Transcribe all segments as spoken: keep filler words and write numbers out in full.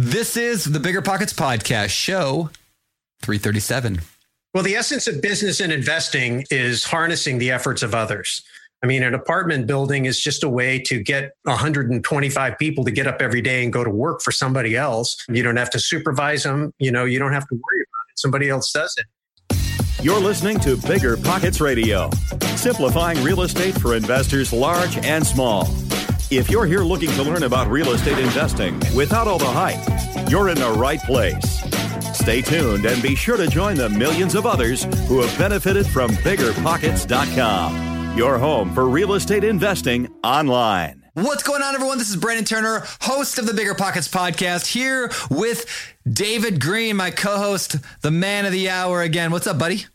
This is the Bigger Pockets Podcast, show three thirty-seven. Well, the essence of business and investing is harnessing the efforts of others. I mean, an apartment building is just a way to get one hundred twenty-five people to get up every day and go to work for somebody else. You don't have to supervise them. You know, you don't have to worry about it. Somebody else does it. You're listening to Bigger Pockets Radio, simplifying real estate for investors large and small. If you're here looking to learn about real estate investing without all the hype, you're in the right place. Stay tuned and be sure to join the millions of others who have benefited from bigger pockets dot com, your home for real estate investing online. What's going on, everyone? This is Brandon Turner, host of the Bigger Pockets Podcast, here with David Greene, my co-host, the man of the hour again. What's up, buddy?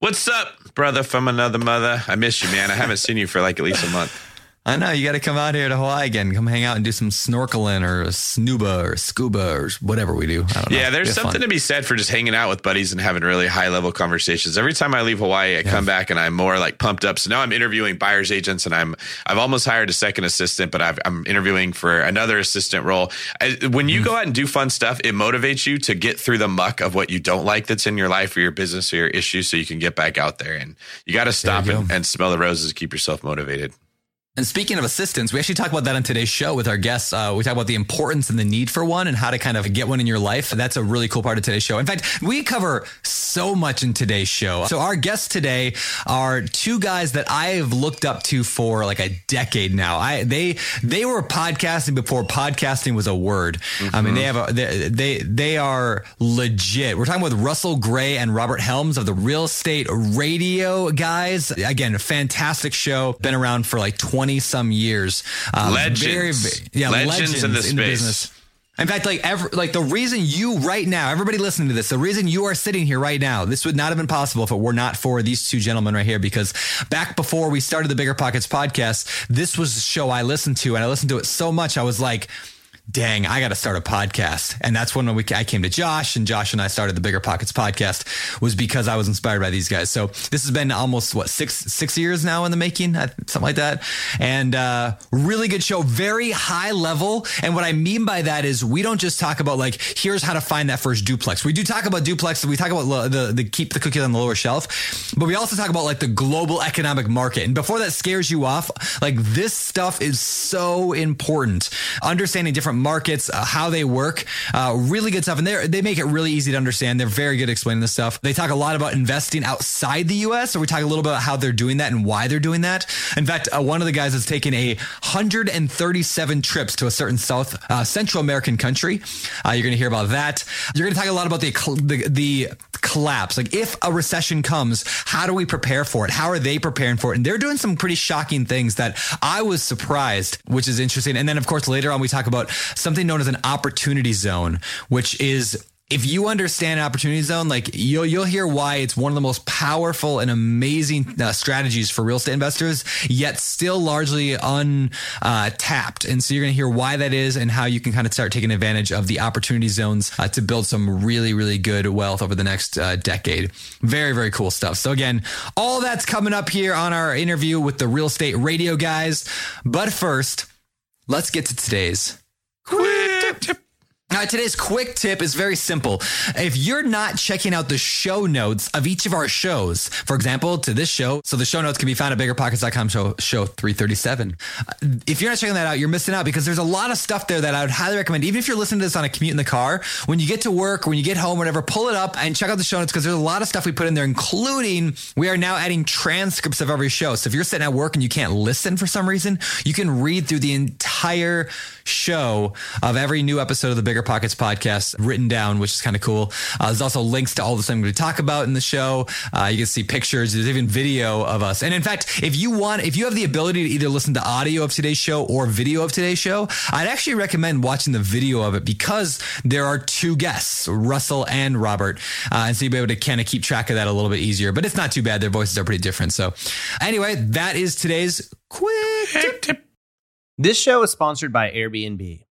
What's up, brother from another mother? I miss you, man. I haven't seen you for like at least a month. I know. You got to come out here to Hawaii again. Come hang out and do some snorkeling or snooba or scuba or whatever we do. I don't know. Yeah, there's something fun to be said for just hanging out with buddies and having really high level conversations. Every time I leave Hawaii, I yeah. come back and I'm more like pumped up. So now I'm interviewing buyer's agents and I'm I've almost hired a second assistant, but I've, I'm interviewing for another assistant role. I, when you mm. go out and do fun stuff, it motivates you to get through the muck of what you don't like that's in your life or your business or your issue, so you can get back out there. And you got to stop you and, and smell the roses to keep yourself motivated. And speaking of assistants, we actually talk about that on today's show with our guests. Uh, we talk about the importance and the need for one and how to kind of get one in your life. That's a really cool part of today's show. In fact, we cover so much in today's show. So our guests today are two guys that I have looked up to for like a decade now. I they they were podcasting before podcasting was a word. Mm-hmm. I mean, they have a, they, they they are legit. We're talking with Russell Gray and Robert Helms of the Real Estate Radio guys. Again, a fantastic show. Been around for like twenty some years. Um, legends. Very, yeah, legends, legends in the space. In the business. In fact, like every, like the reason you right now, everybody listening to this, the reason you are sitting here right now, this would not have been possible if it were not for these two gentlemen right here, because back before we started the Bigger Pockets Podcast, this was the show I listened to, and I listened to it so much, I was like, dang, I got to start a podcast. And that's when we, I came to Josh, and Josh and I started the Bigger Pockets Podcast, was because I was inspired by these guys. So this has been almost what, six, six years now in the making, something like that. And uh really good show, very high level. And what I mean by that is we don't just talk about like, here's how to find that first duplex. We do talk about duplex. We talk about lo- the, the keep the cookie on the lower shelf, but we also talk about like the global economic market. And before that scares you off, like this stuff is so important. Understanding different markets, uh, how they work, uh, really good stuff. And they they make it really easy to understand. They're very good at explaining this stuff. They talk a lot about investing outside the U S. So we talk a little bit about how they're doing that and why they're doing that. In fact, uh, one of the guys has taken a one hundred thirty-seven trips to a certain South uh, Central American country. Uh, you're going to hear about that. You're going to talk a lot about the, the the collapse. Like if a recession comes, how do we prepare for it? How are they preparing for it? And they're doing some pretty shocking things that I was surprised, which is interesting. And then of course, later on, we talk about something known as an opportunity zone, which is, if you understand an opportunity zone, like you'll, you'll hear why it's one of the most powerful and amazing uh, strategies for real estate investors, yet still largely untapped. Uh, and so you're going to hear why that is and how you can kind of start taking advantage of the opportunity zones uh, to build some really, really good wealth over the next uh, decade. Very, very cool stuff. So again, all that's coming up here on our interview with the Real Estate Radio guys. But first, let's get to today's Quick tip. tip. Now, today's quick tip is very simple. If you're not checking out the show notes of each of our shows, for example, to this show, so the show notes can be found at bigger pockets dot com show, show three thirty-seven. If you're not checking that out, you're missing out, because there's a lot of stuff there that I would highly recommend. Even if you're listening to this on a commute in the car, when you get to work, when you get home, whatever, pull it up and check out the show notes, because there's a lot of stuff we put in there, including we are now adding transcripts of every show. So if you're sitting at work and you can't listen for some reason, you can read through the entire show of every new episode of the Bigger Pockets Podcast written down, which is kind of cool. Uh, there's also links to all the stuff I'm going to talk about in the show. Uh, you can see pictures. There's even video of us. And in fact, if you want, if you have the ability to either listen to audio of today's show or video of today's show, I'd actually recommend watching the video of it, because there are two guests, Russell and Robert. Uh, and so you'll be able to kind of keep track of that a little bit easier, but it's not too bad. Their voices are pretty different. So anyway, that is today's quick tip. This show is sponsored by Airbnb.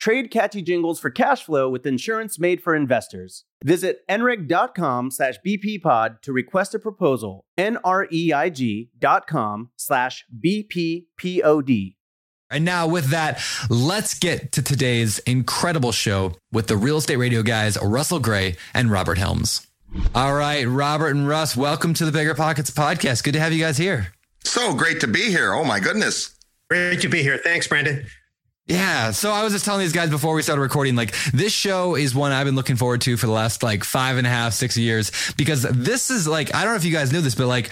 Trade catchy jingles for cash flow with insurance made for investors. Visit nreg.com slash bppod to request a proposal. N-R-E-I-G dot com slash B-P-P-O-D. And now with that, let's get to today's incredible show with the Real Estate Radio guys, Russell Gray and Robert Helms. All right, Robert and Russ, welcome to the Bigger Pockets Podcast. Good to have you guys here. So great to be here. Oh my goodness. Great to be here. Thanks, Brandon. Yeah. So I was just telling these guys before we started recording, like this show is one I've been looking forward to for the last like five and a half, six years, because this is like, I don't know if you guys knew this, but like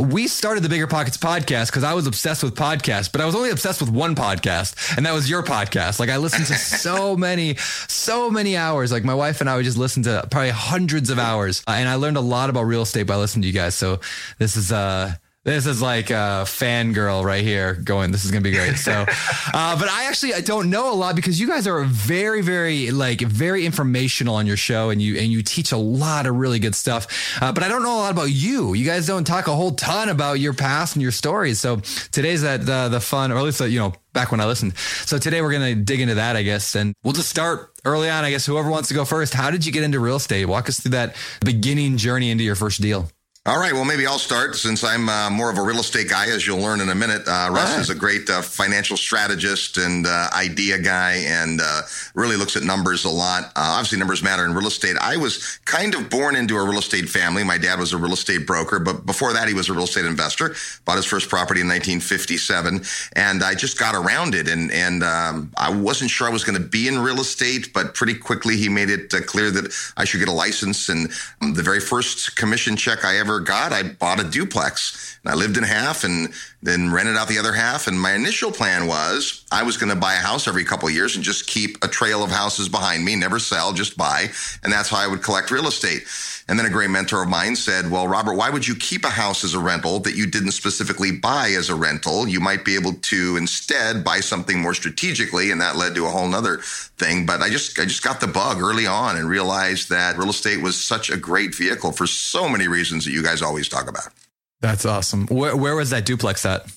we started the Bigger Pockets Podcast because I was obsessed with podcasts, but I was only obsessed with one podcast, and that was your podcast. Like I listened to so many, so many hours. Like my wife and I would just listen to probably hundreds of hours. Uh, and I learned a lot about real estate by listening to you guys. So this is, uh, This is like a fangirl right here going, this is going to be great. So, uh, but I actually, I don't know a lot because you guys are very, very, like very informational on your show, and you, and you teach a lot of really good stuff. Uh, but I don't know a lot about you. You guys don't talk a whole ton about your past and your stories. So today's that, uh, the fun, or at least, you know, back when I listened. So today we're going to dig into that, I guess. And we'll just start early on, I guess, whoever wants to go first. How did you get into real estate? Walk us through that beginning journey into your first deal. All right. Well, maybe I'll start since I'm uh, more of a real estate guy, as you'll learn in a minute. Uh, Russ is a great uh, financial strategist and uh, idea guy, and uh, really looks at numbers a lot. Uh, obviously, numbers matter in real estate. I was kind of born into a real estate family. My dad was a real estate broker, but before that, he was a real estate investor. Bought his first property in nineteen fifty-seven, and I just got around it. And, and um, I wasn't sure I was going to be in real estate, but pretty quickly, he made it uh, clear that I should get a license. And um, the very first commission check I ever got, I bought a duplex, and I lived in half and then rented out the other half. And my initial plan was I was going to buy a house every couple of years and just keep a trail of houses behind me, never sell, just buy. And that's how I would collect real estate. And then a great mentor of mine said, well, Robert, why would you keep a house as a rental that you didn't specifically buy as a rental? You might be able to instead buy something more strategically. And that led to a whole nother thing. But I just, I just got the bug early on and realized that real estate was such a great vehicle for so many reasons that you guys always talk about. That's awesome. Where, where was that duplex at?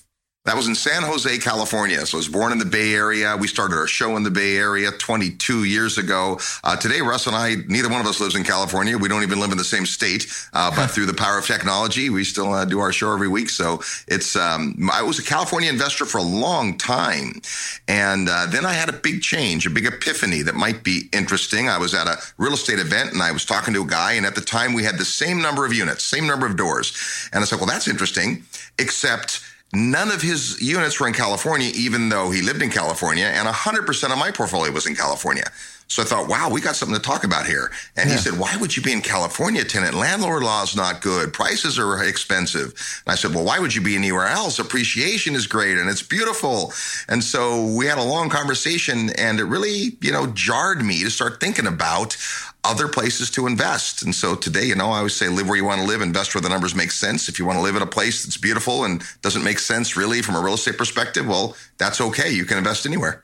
That was in San Jose, California. So I was born in the Bay Area. We started our show in the Bay Area twenty-two years ago. Uh, today, Russ and I, neither one of us lives in California. We don't even live in the same state. Uh, but through the power of technology, we still uh, do our show every week. So it's um, I was a California investor for a long time. And uh, then I had a big change, a big epiphany that might be interesting. I was at a real estate event and I was talking to a guy. And at the time, we had the same number of units, same number of doors. And I said, well, that's interesting, except none of his units were in California, even though he lived in California, and one hundred percent of my portfolio was in California. So I thought, wow, we got something to talk about here. And yeah. He said, why would you be in California, tenant? Landlord law is not good. Prices are expensive. And I said, well, why would you be anywhere else? Appreciation is great and it's beautiful. And so we had a long conversation and it really, you know, jarred me to start thinking about other places to invest. And so today, you know, I always say live where you want to live, invest where the numbers make sense. If you want to live in a place that's beautiful and doesn't make sense really from a real estate perspective, well, that's okay. You can invest anywhere.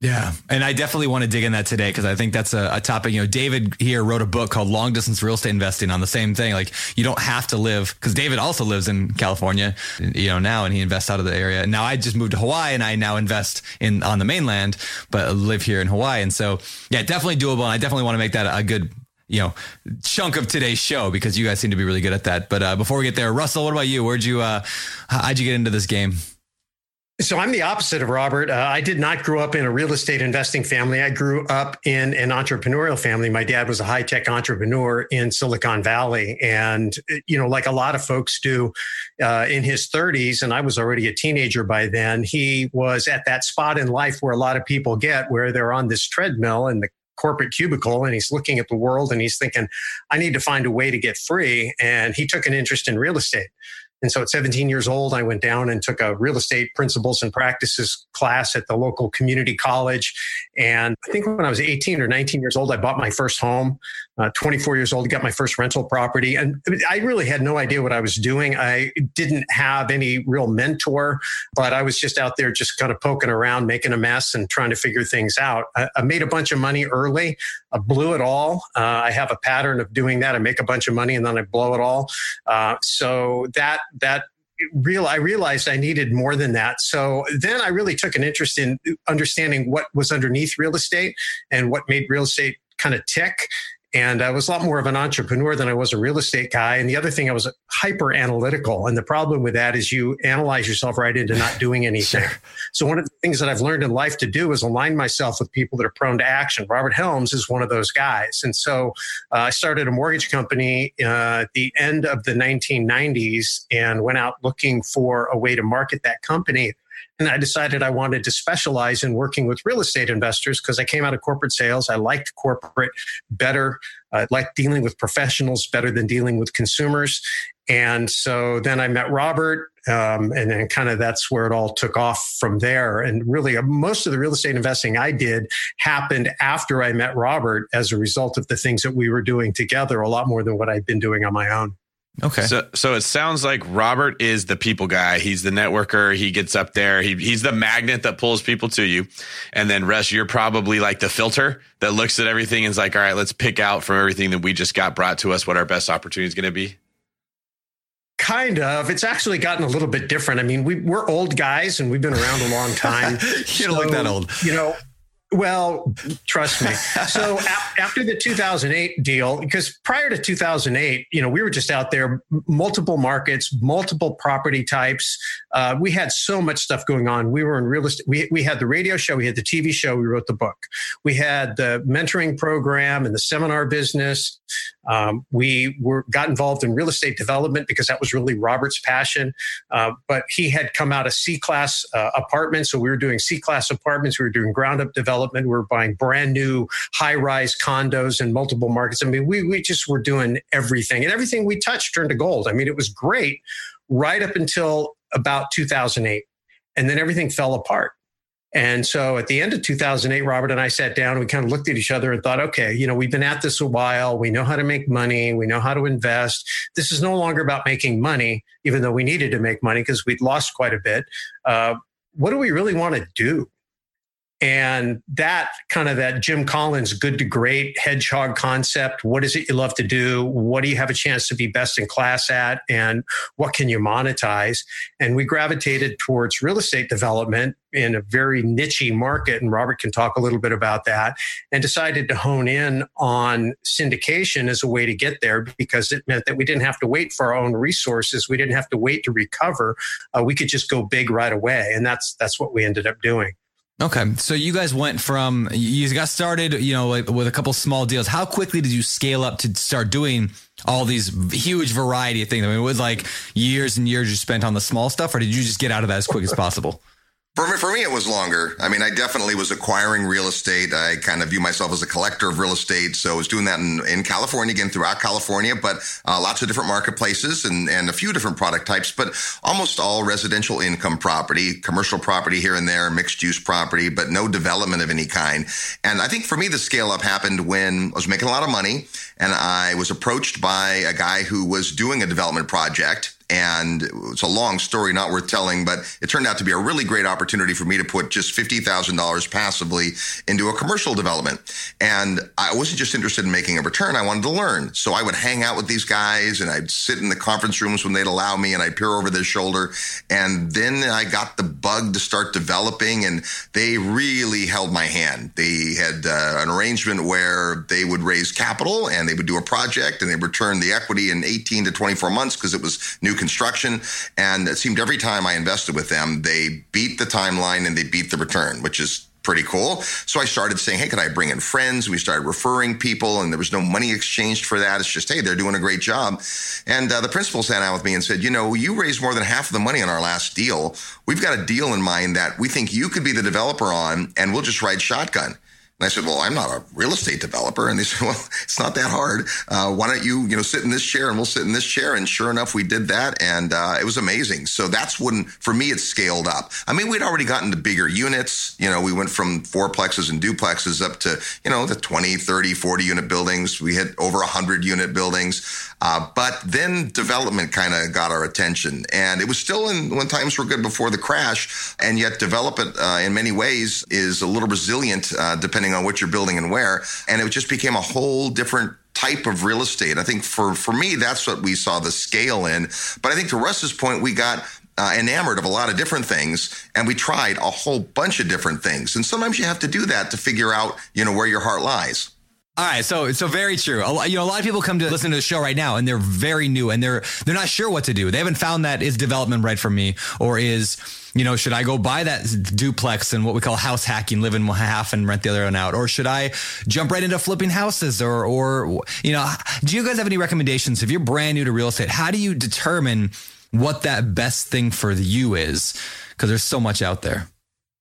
Yeah. And I definitely want to dig in that today because I think that's a, a topic. You know, David here wrote a book called Long Distance Real Estate Investing on the same thing. Like you don't have to live, because David also lives in California, you know, now, and he invests out of the area. Now I just moved to Hawaii and I now invest in on the mainland, but live here in Hawaii. And so, yeah, definitely doable. And I definitely want to make that a good, you know, chunk of today's show because you guys seem to be really good at that. But uh, before we get there, Russell, what about you? Where'd you, uh, how'd you get into this game? So I'm the opposite of Robert. Uh, I did not grow up in a real estate investing family. I grew up in an entrepreneurial family. My dad was a high-tech entrepreneur in Silicon Valley. And, you know, like a lot of folks do uh, in his thirties, and I was already a teenager by then, he was at that spot in life where a lot of people get, where they're on this treadmill and the corporate cubicle, and he's looking at the world and he's thinking, I need to find a way to get free. And he took an interest in real estate. And so at seventeen years old, I went down and took a real estate principles and practices class at the local community college. And I think when I was eighteen or nineteen years old, I bought my first home. Uh, twenty-four years old, got my first rental property. And I really had no idea what I was doing. I didn't have any real mentor, but I was just out there just kind of poking around, making a mess and trying to figure things out. I, I made a bunch of money early. I blew it all. Uh, I have a pattern of doing that. I make a bunch of money and then I blow it all. Uh, so that, that, Real, I realized I needed more than that. So then I really took an interest in understanding what was underneath real estate and what made real estate kind of tick. And I was a lot more of an entrepreneur than I was a real estate guy. And the other thing, I was hyper analytical. And the problem with that is you analyze yourself right into not doing anything. Sure. So one of the things that I've learned in life to do is align myself with people that are prone to action. Robert Helms is one of those guys. And so uh, I started a mortgage company uh, at the end of the nineteen nineties and went out looking for a way to market that company. And I decided I wanted to specialize in working with real estate investors because I came out of corporate sales. I liked corporate better. I liked dealing with professionals better than dealing with consumers. And so then I met Robert. Um, and then kind of that's where it all took off from there. And really, uh, most of the real estate investing I did happened after I met Robert as a result of the things that we were doing together, a lot more than what I'd been doing on my own. Okay. So so it sounds like Robert is the people guy. He's the networker. He gets up there. He he's the magnet that pulls people to you. And then Russ, you're probably like the filter that looks at everything and is like, all right, let's pick out from everything that we just got brought to us what our best opportunity is going to be. Kind of. It's actually gotten a little bit different. I mean, we we're old guys and we've been around a long time. You so, don't look that old. You know, well, trust me. So a- after the two thousand eight deal, because prior to two thousand eight, you know, we were just out there, multiple markets, multiple property types. Uh, we had so much stuff going on. We were in real estate. We, we had the radio show. We had the T V show. We wrote the book. We had the mentoring program and the seminar business. Um, we were got involved in real estate development because that was really Robert's passion. Uh, but he had come out of C-class uh, apartments. So we were doing C-class apartments. We were doing ground-up development. We were buying brand new high-rise condos in multiple markets. I mean, we we just were doing everything. And everything we touched turned to gold. I mean, it was great right up until about two thousand eight. And then everything fell apart. And so at the end of two thousand eight, Robert and I sat down and we kind of looked at each other and thought, okay, you know, we've been at this a while. We know how to make money. We know how to invest. This is no longer about making money, even though we needed to make money because we'd lost quite a bit. Uh, what do we really want to do? And that kind of that Jim Collins, Good to Great hedgehog concept. What is it you love to do? What do you have a chance to be best in class at? And what can you monetize? And we gravitated towards real estate development in a very niche market. And Robert can talk a little bit about that, and decided to hone in on syndication as a way to get there, because it meant that we didn't have to wait for our own resources. We didn't have to wait to recover. Uh, we could just go big right away. And that's, that's what we ended up doing. Okay. So you guys went from, you got started, you know, like with a couple small deals. How quickly did you scale up to start doing all these huge variety of things? I mean, it was like years and years you spent on the small stuff, or did you just get out of that as quick as possible? For me, for me, it was longer. I mean, I definitely was acquiring real estate. I kind of view myself as a collector of real estate. So I was doing that in, in California, again, throughout California, but uh, lots of different marketplaces and, and a few different product types, but almost all residential income property, commercial property here and there, mixed use property, but no development of any kind. And I think for me, the scale up happened when I was making a lot of money and I was approached by a guy who was doing a development project. And it's a long story, not worth telling, but it turned out to be a really great opportunity for me to put just fifty thousand dollars passively into a commercial development. And I wasn't just interested in making a return. I wanted to learn. So I would hang out with these guys and I'd sit in the conference rooms when they'd allow me and I'd peer over their shoulder. And then I got the bug to start developing, and they really held my hand. They had uh, an arrangement where they would raise capital and they would do a project and they return the equity in eighteen to twenty-four months because it was new construction. And it seemed every time I invested with them, they beat the timeline and they beat the return, which is pretty cool. So I started saying, hey, could I bring in friends? We started referring people and there was no money exchanged for that. It's just, hey, they're doing a great job. And uh, the principal sat down with me and said, you know, you raised more than half of the money on our last deal. We've got a deal in mind that we think you could be the developer on, and we'll just ride shotgun. And I said, well, I'm not a real estate developer. And they said, well, it's not that hard. Uh, why don't you, you know, sit in this chair and we'll sit in this chair. And sure enough, we did that. And uh, it was amazing. So that's when, for me, it scaled up. I mean, we'd already gotten to bigger units. You know, we went from fourplexes and duplexes up to, you know, the twenty, thirty, forty unit buildings. We hit over one hundred unit buildings. Uh, but then development kind of got our attention. And it was still in when times were good before the crash. And yet development uh, in many ways is a little resilient uh, depending on what you're building and where. And it just became a whole different type of real estate. I think for, for me, that's what we saw the scale in. But I think to Russ's point, we got uh, enamored of a lot of different things. And we tried a whole bunch of different things. And sometimes you have to do that to figure out, you know, where your heart lies. All right. So, so very true. A lot, you know, a lot of people come to listen to the show right now and they're very new and they're, they're not sure what to do. They haven't found that is development right for me, or is, you know, should I go buy that duplex and what we call house hacking, live in half and rent the other one out? Or should I jump right into flipping houses or, or, you know, do you guys have any recommendations? If you're brand new to real estate, how do you determine what that best thing for you is? Because there's so much out there.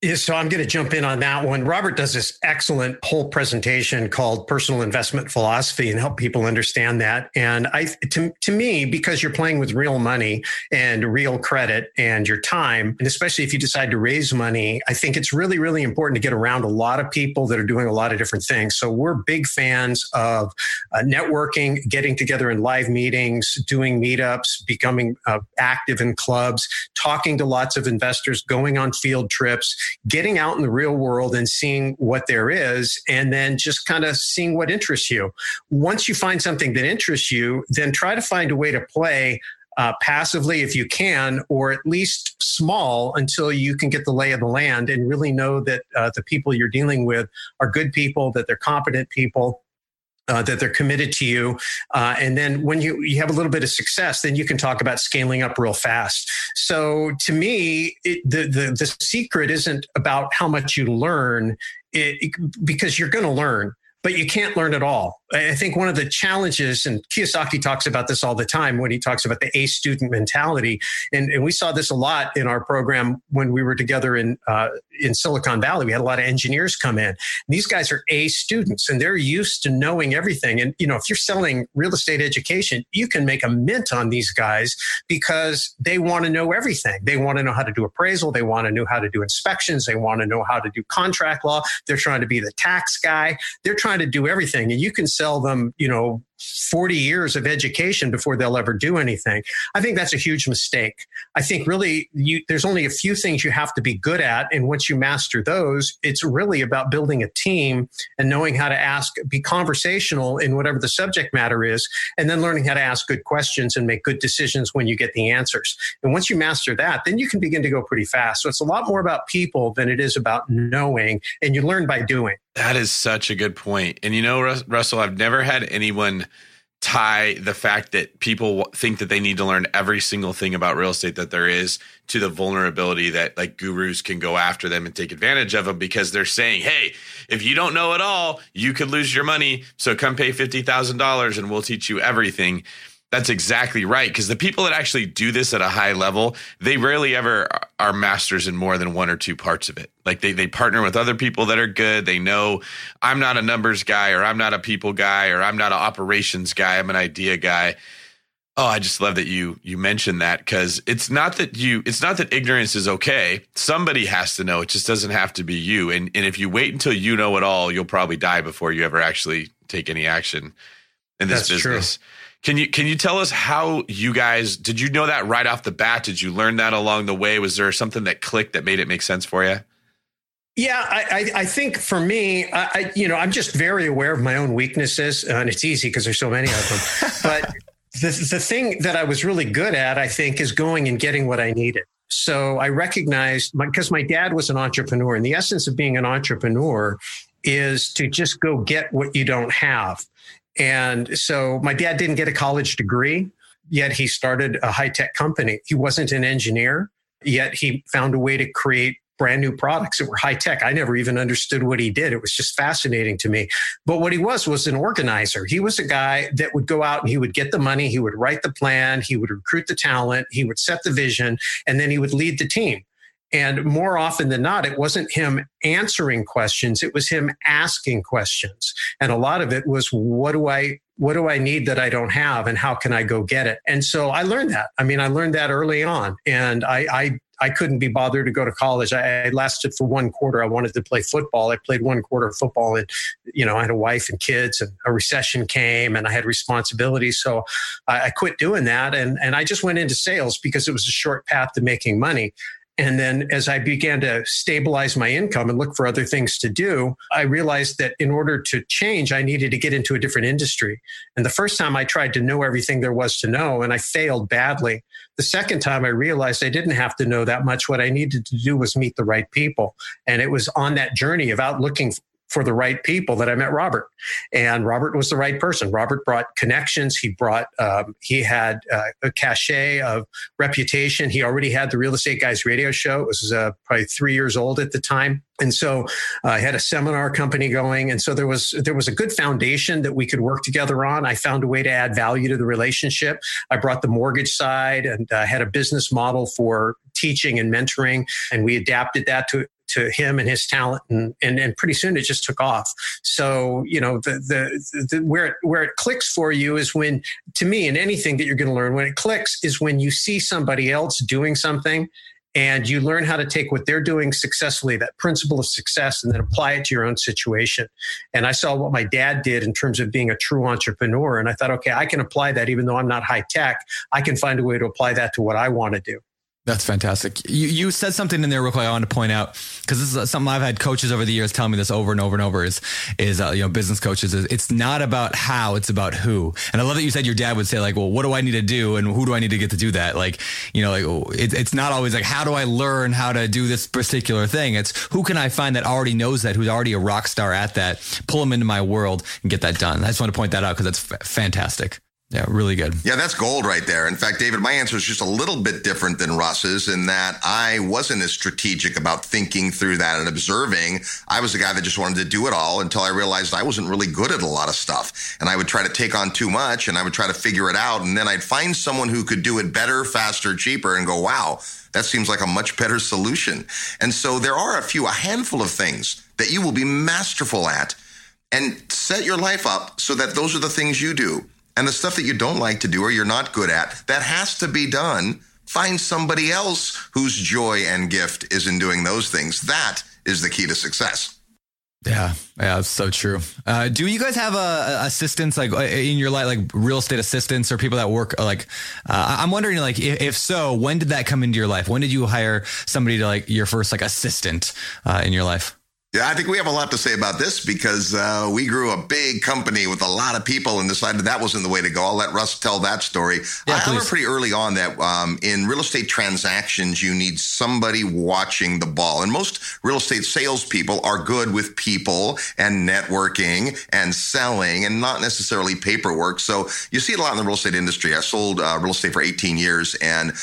Yeah, so I'm going to jump in on that one. Robert does this excellent whole presentation called Personal Investment Philosophy and help people understand that. And I, to, to me, because you're playing with real money and real credit and your time, and especially if you decide to raise money, I think it's really, really important to get around a lot of people that are doing a lot of different things. So we're big fans of uh, networking, getting together in live meetings, doing meetups, becoming uh, active in clubs, talking to lots of investors, going on field trips, getting out in the real world and seeing what there is, and then just kind of seeing what interests you. Once you find something that interests you, then try to find a way to play uh, passively if you can, or at least small until you can get the lay of the land and really know that uh, the people you're dealing with are good people, that they're competent people. Uh, that they're committed to you. Uh, and then when you, you have a little bit of success, then you can talk about scaling up real fast. So to me, it, the, the the secret isn't about how much you learn, it, it, because you're going to learn, but you can't learn it all. I think one of the challenges, and Kiyosaki talks about this all the time when he talks about the A student mentality. And, and we saw this a lot in our program when we were together in uh, in Silicon Valley. We had a lot of engineers come in. And these guys are A students and they're used to knowing everything. And, you know, if you're selling real estate education, you can make a mint on these guys because they want to know everything. They want to know how to do appraisal. They want to know how to do inspections. They want to know how to do contract law. They're trying to be the tax guy. They're trying to do everything. And you can sell them, you know, forty years of education before they'll ever do anything. I think that's a huge mistake. I think really you, there's only a few things you have to be good at. And once you master those, it's really about building a team and knowing how to ask, be conversational in whatever the subject matter is, and then learning how to ask good questions and make good decisions when you get the answers. And once you master that, then you can begin to go pretty fast. So it's a lot more about people than it is about knowing, and you learn by doing. That is such a good point. And you know, Russell, I've never had anyone tie the fact that people think that they need to learn every single thing about real estate that there is to the vulnerability that like gurus can go after them and take advantage of them, because they're saying, hey, if you don't know it all, you could lose your money. So come pay fifty thousand dollars and we'll teach you everything. That's exactly right. Because the people that actually do this at a high level, they rarely ever are masters in more than one or two parts of it. Like they they partner with other people that are good. They know I'm not a numbers guy, or I'm not a people guy, or I'm not an operations guy. I'm an idea guy. Oh, I just love that you you mentioned that, because it's not that you it's not that ignorance is okay. Somebody has to know. It just doesn't have to be you. And and if you wait until you know it all, you'll probably die before you ever actually take any action in this That's business. True. Can you can you tell us how you guys, did you know that right off the bat? Did you learn that along the way? Was there something that clicked that made it make sense for you? Yeah, I, I think for me, I, I you know, I'm just very aware of my own weaknesses, and it's easy because there's so many of them. But the the thing that I was really good at, I think, is going and getting what I needed. So I recognized, because my, my dad was an entrepreneur, and the essence of being an entrepreneur is to just go get what you don't have. And so my dad didn't get a college degree, yet he started a high-tech company. He wasn't an engineer, yet he found a way to create brand new products that were high-tech. I never even understood what he did. It was just fascinating to me. But what he was was an organizer. He was a guy that would go out and he would get the money, he would write the plan, he would recruit the talent, he would set the vision, and then he would lead the team. And more often than not, it wasn't him answering questions. It was him asking questions. And a lot of it was, what do I, what do I need that I don't have? And how can I go get it? And so I learned that. I mean, I learned that early on, and I, I, I couldn't be bothered to go to college. I, I lasted for one quarter. I wanted to play football. I played one quarter of football, and, you know, I had a wife and kids, and a recession came, and I had responsibilities. So I, I quit doing that. And, and I just went into sales because it was a short path to making money. And then as I began to stabilize my income and look for other things to do, I realized that in order to change, I needed to get into a different industry. And the first time I tried to know everything there was to know, and I failed badly. The second time I realized I didn't have to know that much. What I needed to do was meet the right people. And it was on that journey of out looking for the right people that I met Robert. And Robert was the right person. Robert brought connections. He brought, um, he had uh, a cachet of reputation. He already had the Real Estate Guys radio show. It was uh, probably three years old at the time. And so uh, I had a seminar company going. And so there was, there was a good foundation that we could work together on. I found a way to add value to the relationship. I brought the mortgage side, and uh, had a business model for teaching and mentoring. And we adapted that to to him and his talent. And, and, and pretty soon it just took off. So, you know, the, the, the, where, it, where it clicks for you is when, to me, in anything that you're going to learn, when it clicks is when you see somebody else doing something and you learn how to take what they're doing successfully, that principle of success, and then apply it to your own situation. And I saw what my dad did in terms of being a true entrepreneur. And I thought, okay, I can apply that. Even though I'm not high tech, I can find a way to apply that to what I want to do. That's fantastic. You you said something in there real quick I want to point out, because this is something I've had coaches over the years tell me this over and over and over is, is uh, you know, business coaches, is it's not about how, it's about who. And I love that you said your dad would say, like, well, what do I need to do? And who do I need to get to do that? Like, you know, like it, it's not always like, how do I learn how to do this particular thing? It's who can I find that already knows that, who's already a rock star at that, pull them into my world and get that done. I just want to point that out, because that's f- fantastic. Yeah, really good. Yeah, that's gold right there. In fact, David, my answer is just a little bit different than Russ's, in that I wasn't as strategic about thinking through that and observing. I was the guy that just wanted to do it all until I realized I wasn't really good at a lot of stuff. And I would try to take on too much, and I would try to figure it out. And then I'd find someone who could do it better, faster, cheaper, and go, wow, that seems like a much better solution. And so there are a few, a handful of things that you will be masterful at, and set your life up so that those are the things you do. And the stuff that you don't like to do or you're not good at, that has to be done. Find somebody else whose joy and gift is in doing those things. That is the key to success. Yeah, yeah, that's so true. Uh, do you guys have a, a assistants like in your life, like real estate assistants or people that work? Like, uh, I'm wondering, like, if, if so, when did that come into your life? When did you hire somebody to like your first like assistant uh, in your life? Yeah, I think we have a lot to say about this because uh, we grew a big company with a lot of people and decided that wasn't the way to go. I'll let Russ tell that story. Yeah, I learned pretty early on that um, in real estate transactions, you need somebody watching the ball. And most real estate salespeople are good with people and networking and selling and not necessarily paperwork. So you see it a lot in the real estate industry. I sold uh, real estate for eighteen years and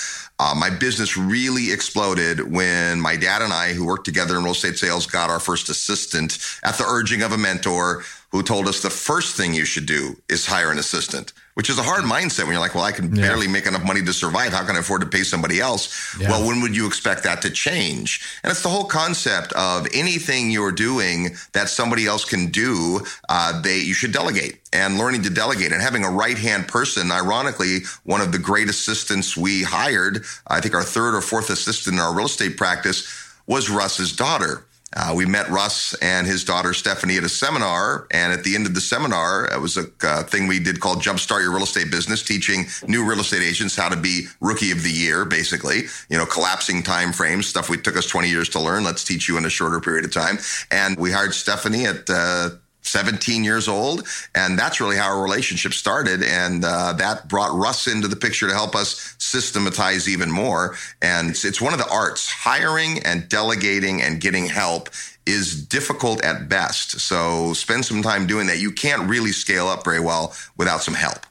Uh, my business really exploded when my dad and I, who worked together in real estate sales, got our first assistant at the urging of a mentor who told us the first thing you should do is hire an assistant, which is a hard mindset when you're like, well, I can yeah. barely make enough money to survive. How can I afford to pay somebody else? Yeah. Well, when would you expect that to change? And it's the whole concept of anything you're doing that somebody else can do, uh, they you should delegate. And learning to delegate and having a right-hand person, ironically, one of the great assistants we hired, I think our third or fourth assistant in our real estate practice, was Russ's daughter. Uh, we met Russ and his daughter, Stephanie, at a seminar. And at the end of the seminar, it was a uh, thing we did called Jumpstart Your Real Estate Business, teaching new real estate agents how to be rookie of the year, basically, you know, collapsing time frames, stuff we took us twenty years to learn. Let's teach you in a shorter period of time. And we hired Stephanie at uh, seventeen years old. And that's really how our relationship started. And uh, that brought Russ into the picture to help us systematize even more. And it's, it's one of the arts. Hiring and delegating and getting help is difficult at best. So spend some time doing that. You can't really scale up very well without some help.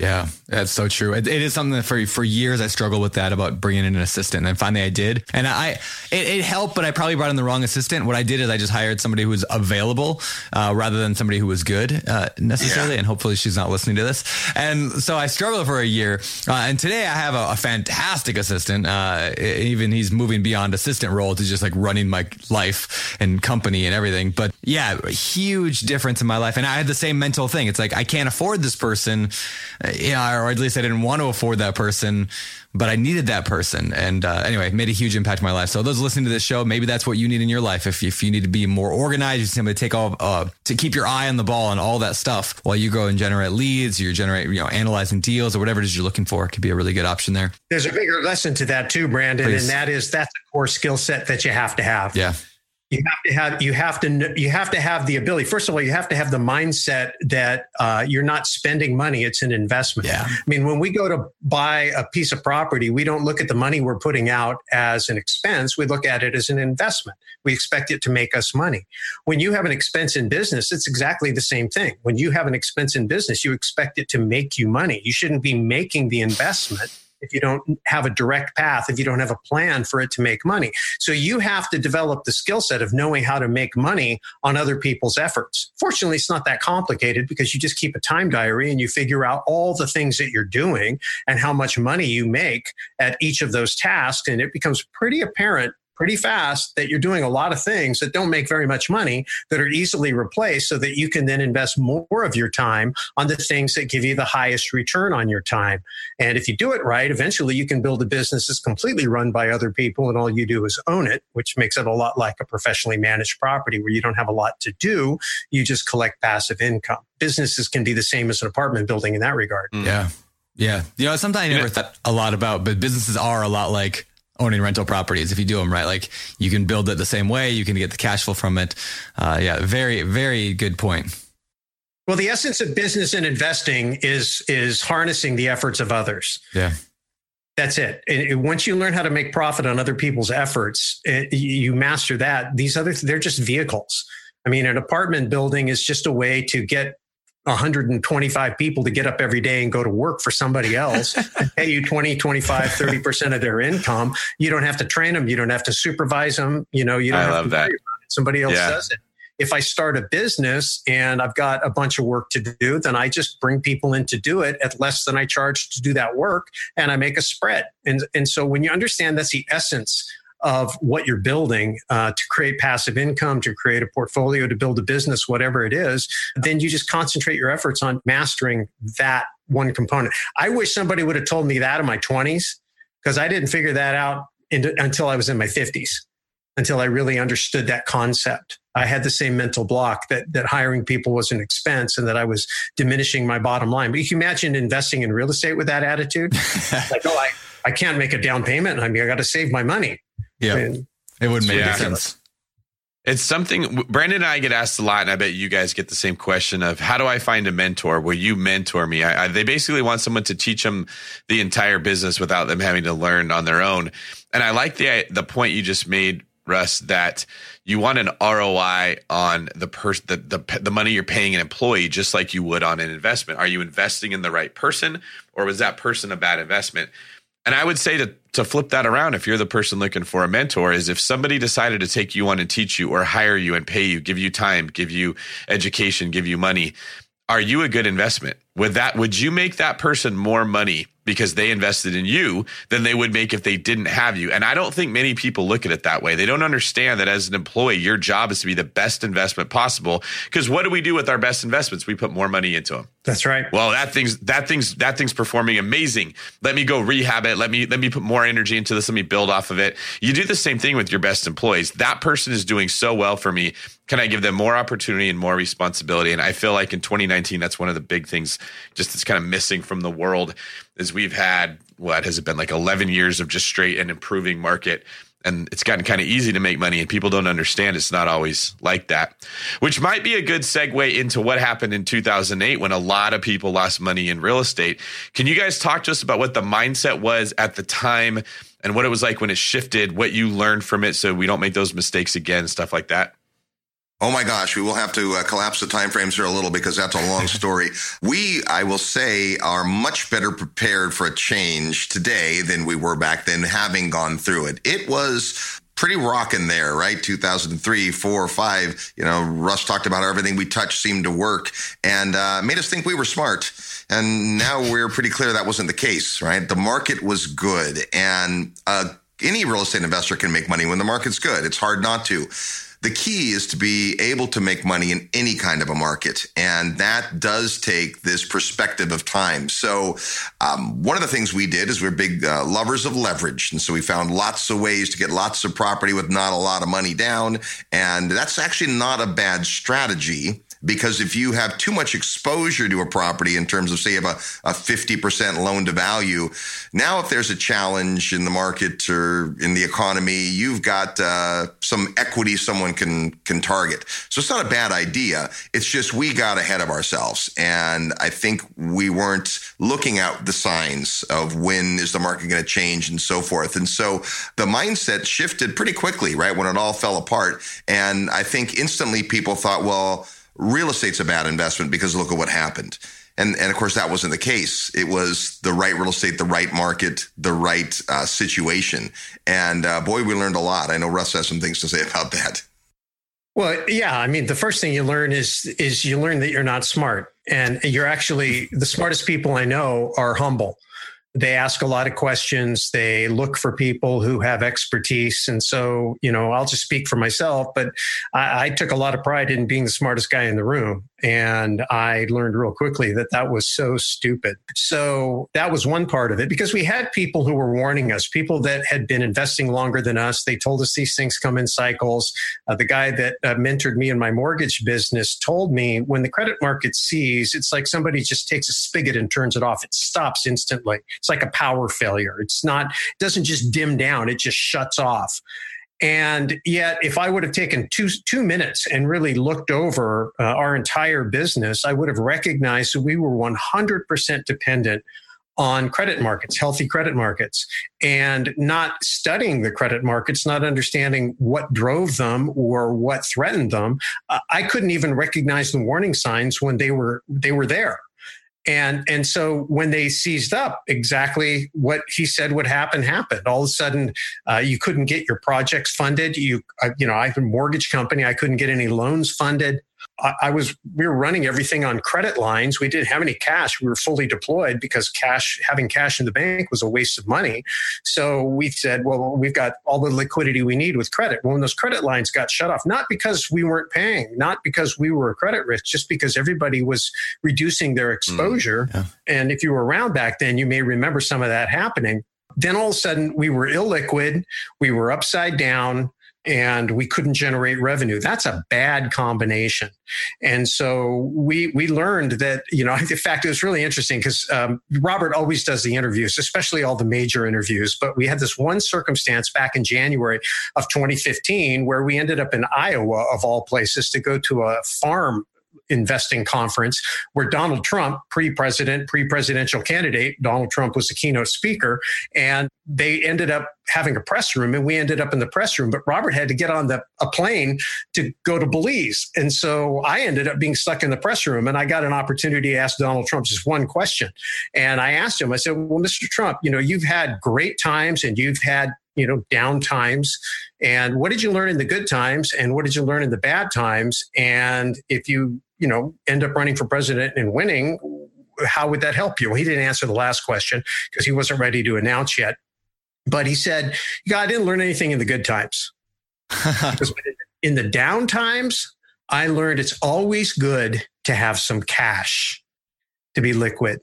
Yeah, that's so true. It, it is something that for for years I struggled with that about bringing in an assistant, and finally I did. And I it, it helped, but I probably brought in the wrong assistant. What I did is I just hired somebody who was available uh, rather than somebody who was good uh, necessarily. Yeah. And hopefully she's not listening to this. And so I struggled for a year. Uh, and today I have a, a fantastic assistant. Uh, even he's moving beyond assistant role to just like running my life and company and everything. But yeah, a huge difference in my life. And I had the same mental thing. It's like I can't afford this person. Yeah, or at least I didn't want to afford that person, but I needed that person. And uh, anyway, it made a huge impact in my life. So those listening to this show, maybe that's what you need in your life. If if you need to be more organized, you need somebody to take all uh, to keep your eye on the ball and all that stuff while you go and generate leads, you generate, you know, analyzing deals or whatever it is you're looking for. It could be a really good option there. There's a bigger lesson to that too, Brandon. Please. And that is that's a core skill set that you have to have. Yeah. You have to have, you have to, you have to have the ability. First of all, you have to have the mindset that uh, you're not spending money. It's an investment. Yeah. I mean, when we go to buy a piece of property, we don't look at the money we're putting out as an expense. We look at it as an investment. We expect it to make us money. When you have an expense in business, it's exactly the same thing. When you have an expense in business, you expect it to make you money. You shouldn't be making the investment if you don't have a direct path, if you don't have a plan for it to make money. So you have to develop the skill set of knowing how to make money on other people's efforts. Fortunately, it's not that complicated because you just keep a time diary and you figure out all the things that you're doing and how much money you make at each of those tasks. And it becomes pretty apparent pretty fast that you're doing a lot of things that don't make very much money that are easily replaced so that you can then invest more of your time on the things that give you the highest return on your time. And if you do it right, eventually you can build a business that's completely run by other people and all you do is own it, which makes it a lot like a professionally managed property where you don't have a lot to do. You just collect passive income. Businesses can be the same as an apartment building in that regard. Yeah. Yeah. You know, something I never thought a lot about, but businesses are a lot like owning rental properties. If you do them right, like you can build it the same way, you can get the cash flow from it. Uh, yeah, very, very good point. Well, the essence of business and investing is, is harnessing the efforts of others. Yeah. That's it. It, it. Once you learn how to make profit on other people's efforts, it, you master that. These other, they're just vehicles. I mean, an apartment building is just a way to get one hundred twenty-five people to get up every day and go to work for somebody else and pay you twenty, twenty-five, thirty percent of their income. You don't have to train them. You don't have to supervise them. You know, you don't I have love to that. Worry about it. Somebody else yeah. does it. If I start a business and I've got a bunch of work to do, then I just bring people in to do it at less than I charge to do that work. And I make a spread. And, and so when you understand that's the essence of what you're building uh, to create passive income, to create a portfolio, to build a business, whatever it is, then you just concentrate your efforts on mastering that one component. I wish somebody would have told me that in my twenties because I didn't figure that out in, until I was in my fifties. until I really understood that concept. I had the same mental block that that hiring people was an expense and that I was diminishing my bottom line. But you can imagine investing in real estate with that attitude. Like, oh, I, I can't make a down payment. I mean, I got to save my money. Yeah, I mean, it wouldn't make sense. It's something Brandon and I get asked a lot, and I bet you guys get the same question of, how do I find a mentor? Will you mentor me? I, I, they basically want someone to teach them the entire business without them having to learn on their own. And I like the the point you just made, Russ, that you want an R O I on the person, the, the the money you're paying an employee, just like you would on an investment. Are you investing in the right person, or was that person a bad investment? And I would say to to flip that around, if you're the person looking for a mentor, is if somebody decided to take you on and teach you or hire you and pay you, give you time, give you education, give you money, are you a good investment? Would that would you make that person more money because they invested in you than they would make if they didn't have you? And I don't think many people look at it that way. They don't understand that as an employee, your job is to be the best investment possible. Because what do we do with our best investments? We put more money into them. That's right. Well, that thing's that thing's that thing's performing amazing. Let me go rehab it. Let me let me put more energy into this. Let me build off of it. You do the same thing with your best employees. That person is doing so well for me. Can I give them more opportunity and more responsibility? And I feel like in twenty nineteen, that's one of the big things just that's kind of missing from the world. Is we've had, what has it been, like eleven years of just straight and improving market, and it's gotten kind of easy to make money, and people don't understand it's not always like that, which might be a good segue into what happened in two thousand eight when a lot of people lost money in real estate. Can you guys talk to us about what the mindset was at the time and what it was like when it shifted, what you learned from it so we don't make those mistakes again, stuff like that? Oh my gosh, we will have to uh, collapse the timeframes here a little because that's a long story. We, I will say, are much better prepared for a change today than we were back then, having gone through it. It was pretty rockin' there, right? two thousand three, four, five, you know, Russ talked about how everything we touched seemed to work and uh, made us think we were smart. And now we're pretty clear that wasn't the case, right? The market was good, and uh, any real estate investor can make money when the market's good. It's hard not to. The key is to be able to make money in any kind of a market, and that does take this perspective of time. So um, one of the things we did is we're big uh, lovers of leverage, and so we found lots of ways to get lots of property with not a lot of money down, and that's actually not a bad strategy. Because if you have too much exposure to a property in terms of, say, you have a, a fifty percent loan to value, now if there's a challenge in the market or in the economy, you've got uh, some equity someone can can target. So it's not a bad idea. It's just we got ahead of ourselves. And I think we weren't looking at the signs of when is the market going to change and so forth. And so the mindset shifted pretty quickly, right, when it all fell apart. And I think instantly people thought, well, real estate's a bad investment because look at what happened. And, and of course, that wasn't the case. It was the right real estate, the right market, the right uh, situation. And uh, boy, we learned a lot. I know Russ has some things to say about that. Well, yeah. I mean, the first thing you learn is, is you learn that you're not smart. And you're actually, the smartest people I know are humble. They ask a lot of questions. They look for people who have expertise. And so, you know, I'll just speak for myself, but I, I took a lot of pride in being the smartest guy in the room. And I learned real quickly that that was so stupid. So that was one part of it, because we had people who were warning us, people that had been investing longer than us. They told us these things come in cycles. Uh, the guy that uh, mentored me in my mortgage business told me when the credit market sees, it's like somebody just takes a spigot and turns it off. It stops instantly. It's like a power failure. It's not, it doesn't just dim down. It just shuts off. And yet, if I would have taken two two minutes and really looked over uh, our entire business, I would have recognized that we were one hundred percent dependent on credit markets, healthy credit markets, and not studying the credit markets, not understanding what drove them or what threatened them. Uh, I couldn't even recognize the warning signs when they were they were there. And and so when they seized up, exactly what he said would happen happened. All of a sudden, uh, you couldn't get your projects funded. You uh, you know, I have a mortgage company. I couldn't get any loans funded. I, I was we were running everything on credit lines. We didn't have any cash. We were fully deployed because cash having cash in the bank was a waste of money. So we said, well, we've got all the liquidity we need with credit. Well, when those credit lines got shut off, not because we weren't paying, not because we were a credit risk, just because everybody was reducing their exposure. Mm, yeah. And if you were around back then, you may remember some of that happening. Then all of a sudden we were illiquid. We were upside down. and we couldn't generate revenue. That's a bad combination. And so we we learned that, you know, in fact, it was really interesting because um, Robert always does the interviews, especially all the major interviews. But we had this one circumstance back in January of twenty fifteen where we ended up in Iowa, of all places, to go to a farm investing conference where Donald Trump, pre-president, pre-presidential candidate, Donald Trump was the keynote speaker. And they ended up having a press room, and we ended up in the press room, but Robert had to get on the a plane to go to Belize. And so I ended up being stuck in the press room, and I got an opportunity to ask Donald Trump just one question. And I asked him, I said, well, Mister Trump, you know, you've had great times and you've had, you know, down times. And what did you learn in the good times? And what did you learn in the bad times? And if you, you know, end up running for president and winning, how would that help you? Well, he didn't answer the last question because he wasn't ready to announce yet. But he said, yeah, I didn't learn anything in the good times. In the down times, I learned it's always good to have some cash, to be liquid.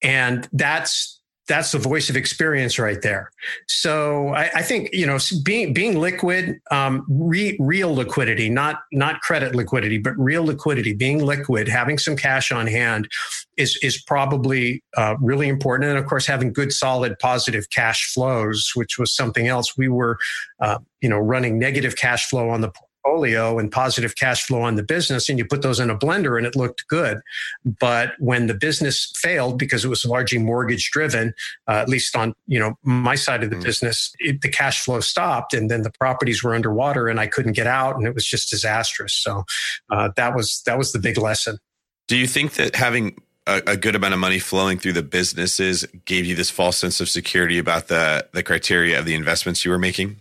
And that's That's the voice of experience right there. So I, I think, you know, being being liquid, um, re, real liquidity, not not credit liquidity, but real liquidity, being liquid, having some cash on hand is is probably uh, really important. And of course, having good, solid, positive cash flows, which was something else. We were, uh, you know, running negative cash flow on the portfolio and positive cash flow on the business, and you put those in a blender and it looked good. But when the business failed, because it was largely mortgage driven, uh, at least on, you know, my side of the mm. business, it, the cash flow stopped, and then the properties were underwater and I couldn't get out, and it was just disastrous. So uh, that was that was the big lesson. Do you think that having a, a good amount of money flowing through the businesses gave you this false sense of security about the the criteria of the investments you were making?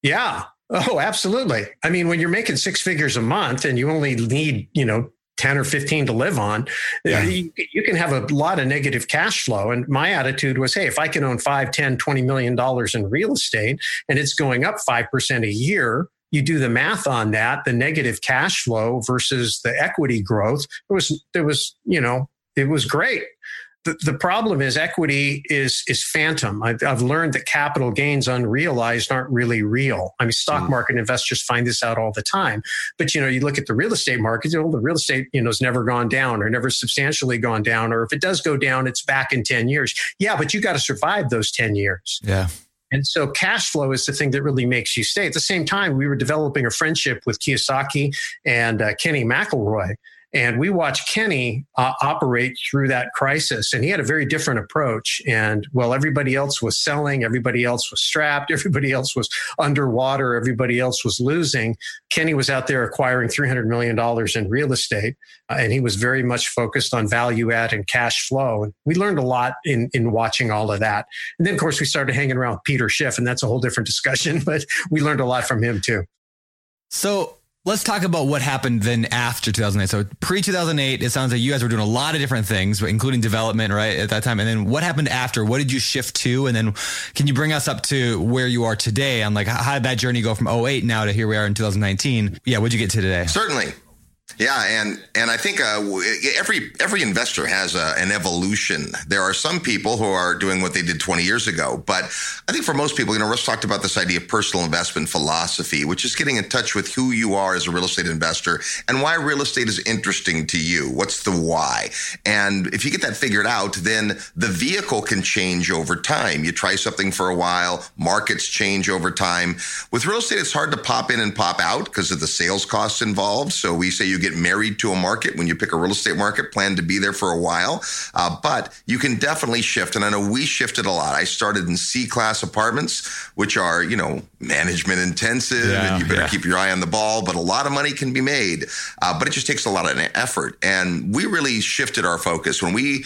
Yeah. Oh, absolutely. I mean, when you're making six figures a month and you only need, you know, ten or fifteen to live on, yeah. you, you can have a lot of negative cash flow. And my attitude was, hey, if I can own five, ten, twenty million dollars in real estate and it's going up five percent a year, you do the math on that, the negative cash flow versus the equity growth, it was, there was, you know, it was great. The, the problem is equity is is phantom. I've, I've learned that capital gains unrealized aren't really real. I mean, stock mm. market investors find this out all the time. But, you know, you look at the real estate market, you know, the real estate, you know, has never gone down or never substantially gone down. Or if it does go down, it's back in ten years. Yeah, but you got to survive those ten years. Yeah. And so cash flow is the thing that really makes you stay. At the same time, we were developing a friendship with Kiyosaki and uh, Kenny McElroy. And we watched Kenny uh, operate through that crisis. And he had a very different approach. And while everybody else was selling, everybody else was strapped, everybody else was underwater, everybody else was losing, Kenny was out there acquiring three hundred million dollars in real estate. Uh, and he was very much focused on value add and cash flow. And we learned a lot in, in watching all of that. And then, of course, we started hanging around with Peter Schiff, and that's a whole different discussion. But we learned a lot from him, too. So let's talk about what happened then after two thousand eight. So pre-two thousand eight, it sounds like you guys were doing a lot of different things, including development, right, at that time. And then what happened after? What did you shift to? And then can you bring us up to where you are today? I'm like, how did that journey go from oh eight now to here we are in two thousand nineteen? Yeah, what'd you get to today? Certainly. Yeah, and and I think uh, every every investor has a, an evolution. There are some people who are doing what they did twenty years ago, but I think for most people, you know, Russ talked about this idea of personal investment philosophy, which is getting in touch with who you are as a real estate investor and why real estate is interesting to you. What's the why? And if you get that figured out, then the vehicle can change over time. You try something for a while, markets change over time. With real estate, it's hard to pop in and pop out because of the sales costs involved. So we say you get married to a market when you pick a real estate market, plan to be there for a while. Uh, but you can definitely shift. And I know we shifted a lot. I started in C-class apartments, which are, you know, management intensive, yeah, and you better yeah. keep your eye on the ball, but a lot of money can be made. Uh, but it just takes a lot of effort. And we really shifted our focus when we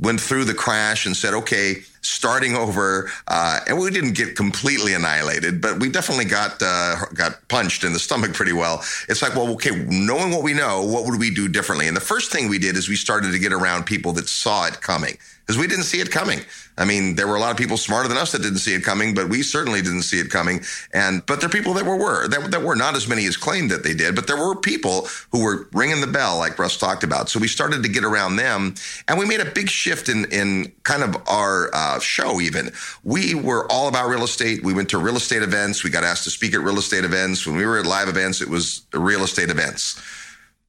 went through the crash and said, okay, starting over, uh, and we didn't get completely annihilated, but we definitely got uh, got punched in the stomach pretty well. It's like, well, okay, knowing what we know, what would we do differently? And the first thing we did is we started to get around people that saw it coming, because we didn't see it coming. I mean, there were a lot of people smarter than us that didn't see it coming, but we certainly didn't see it coming. And but there are people that were, were that, that were not as many as claimed that they did, but there were people who were ringing the bell, like Russ talked about. So we started to get around them, and we made a big shift in in kind of our Uh, uh, show even, we were all about real estate. We went to real estate events. We got asked to speak at real estate events. When we were at live events, it was real estate events.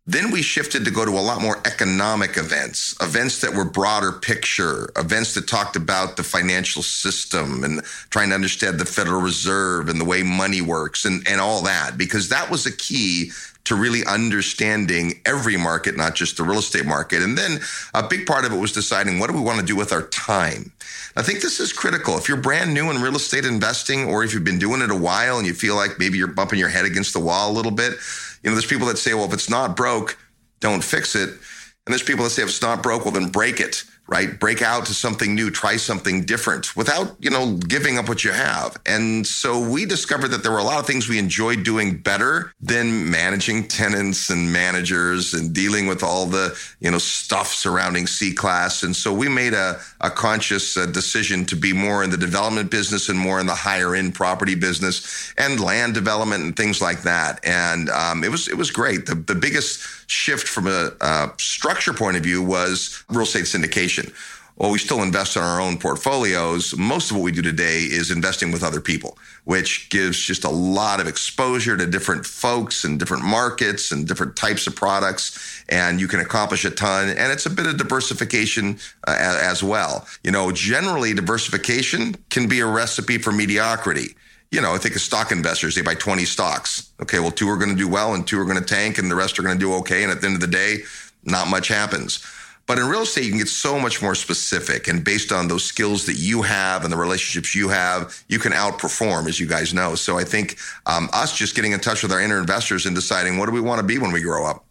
Then we shifted to go to a lot more economic events, events that were broader picture, events that talked about the financial system and trying to understand the Federal Reserve and the way money works and, and all that, because that was a key to really understanding every market, not just the real estate market. And then a big part of it was deciding, what do we want to do with our time? I think this is critical. If you're brand new in real estate investing, or if you've been doing it a while and you feel like maybe you're bumping your head against the wall a little bit, you know, there's people that say, well, if it's not broke, don't fix it. And there's people that say, if it's not broke, well, then break it, right? Break out to something new, try something different without, you know, giving up what you have. And so we discovered that there were a lot of things we enjoyed doing better than managing tenants and managers and dealing with all the, you know, stuff surrounding C-class. And so we made a, a conscious uh, decision to be more in the development business and more in the higher end property business and land development and things like that. And um, it was, it was great. The, the biggest shift from a, a structure point of view was real estate syndication. Well, we still invest in our own portfolios. Most of what we do today is investing with other people, which gives just a lot of exposure to different folks and different markets and different types of products. And you can accomplish a ton. And it's a bit of diversification uh, as well. You know, generally diversification can be a recipe for mediocrity. You know, I think of stock investors, they buy twenty stocks. Okay, well, two are going to do well and two are going to tank and the rest are going to do okay. And at the end of the day, not much happens. But in real estate, you can get so much more specific. And based on those skills that you have and the relationships you have, you can outperform, as you guys know. So I think um, us just getting in touch with our inner investors and deciding, what do we want to be when we grow up?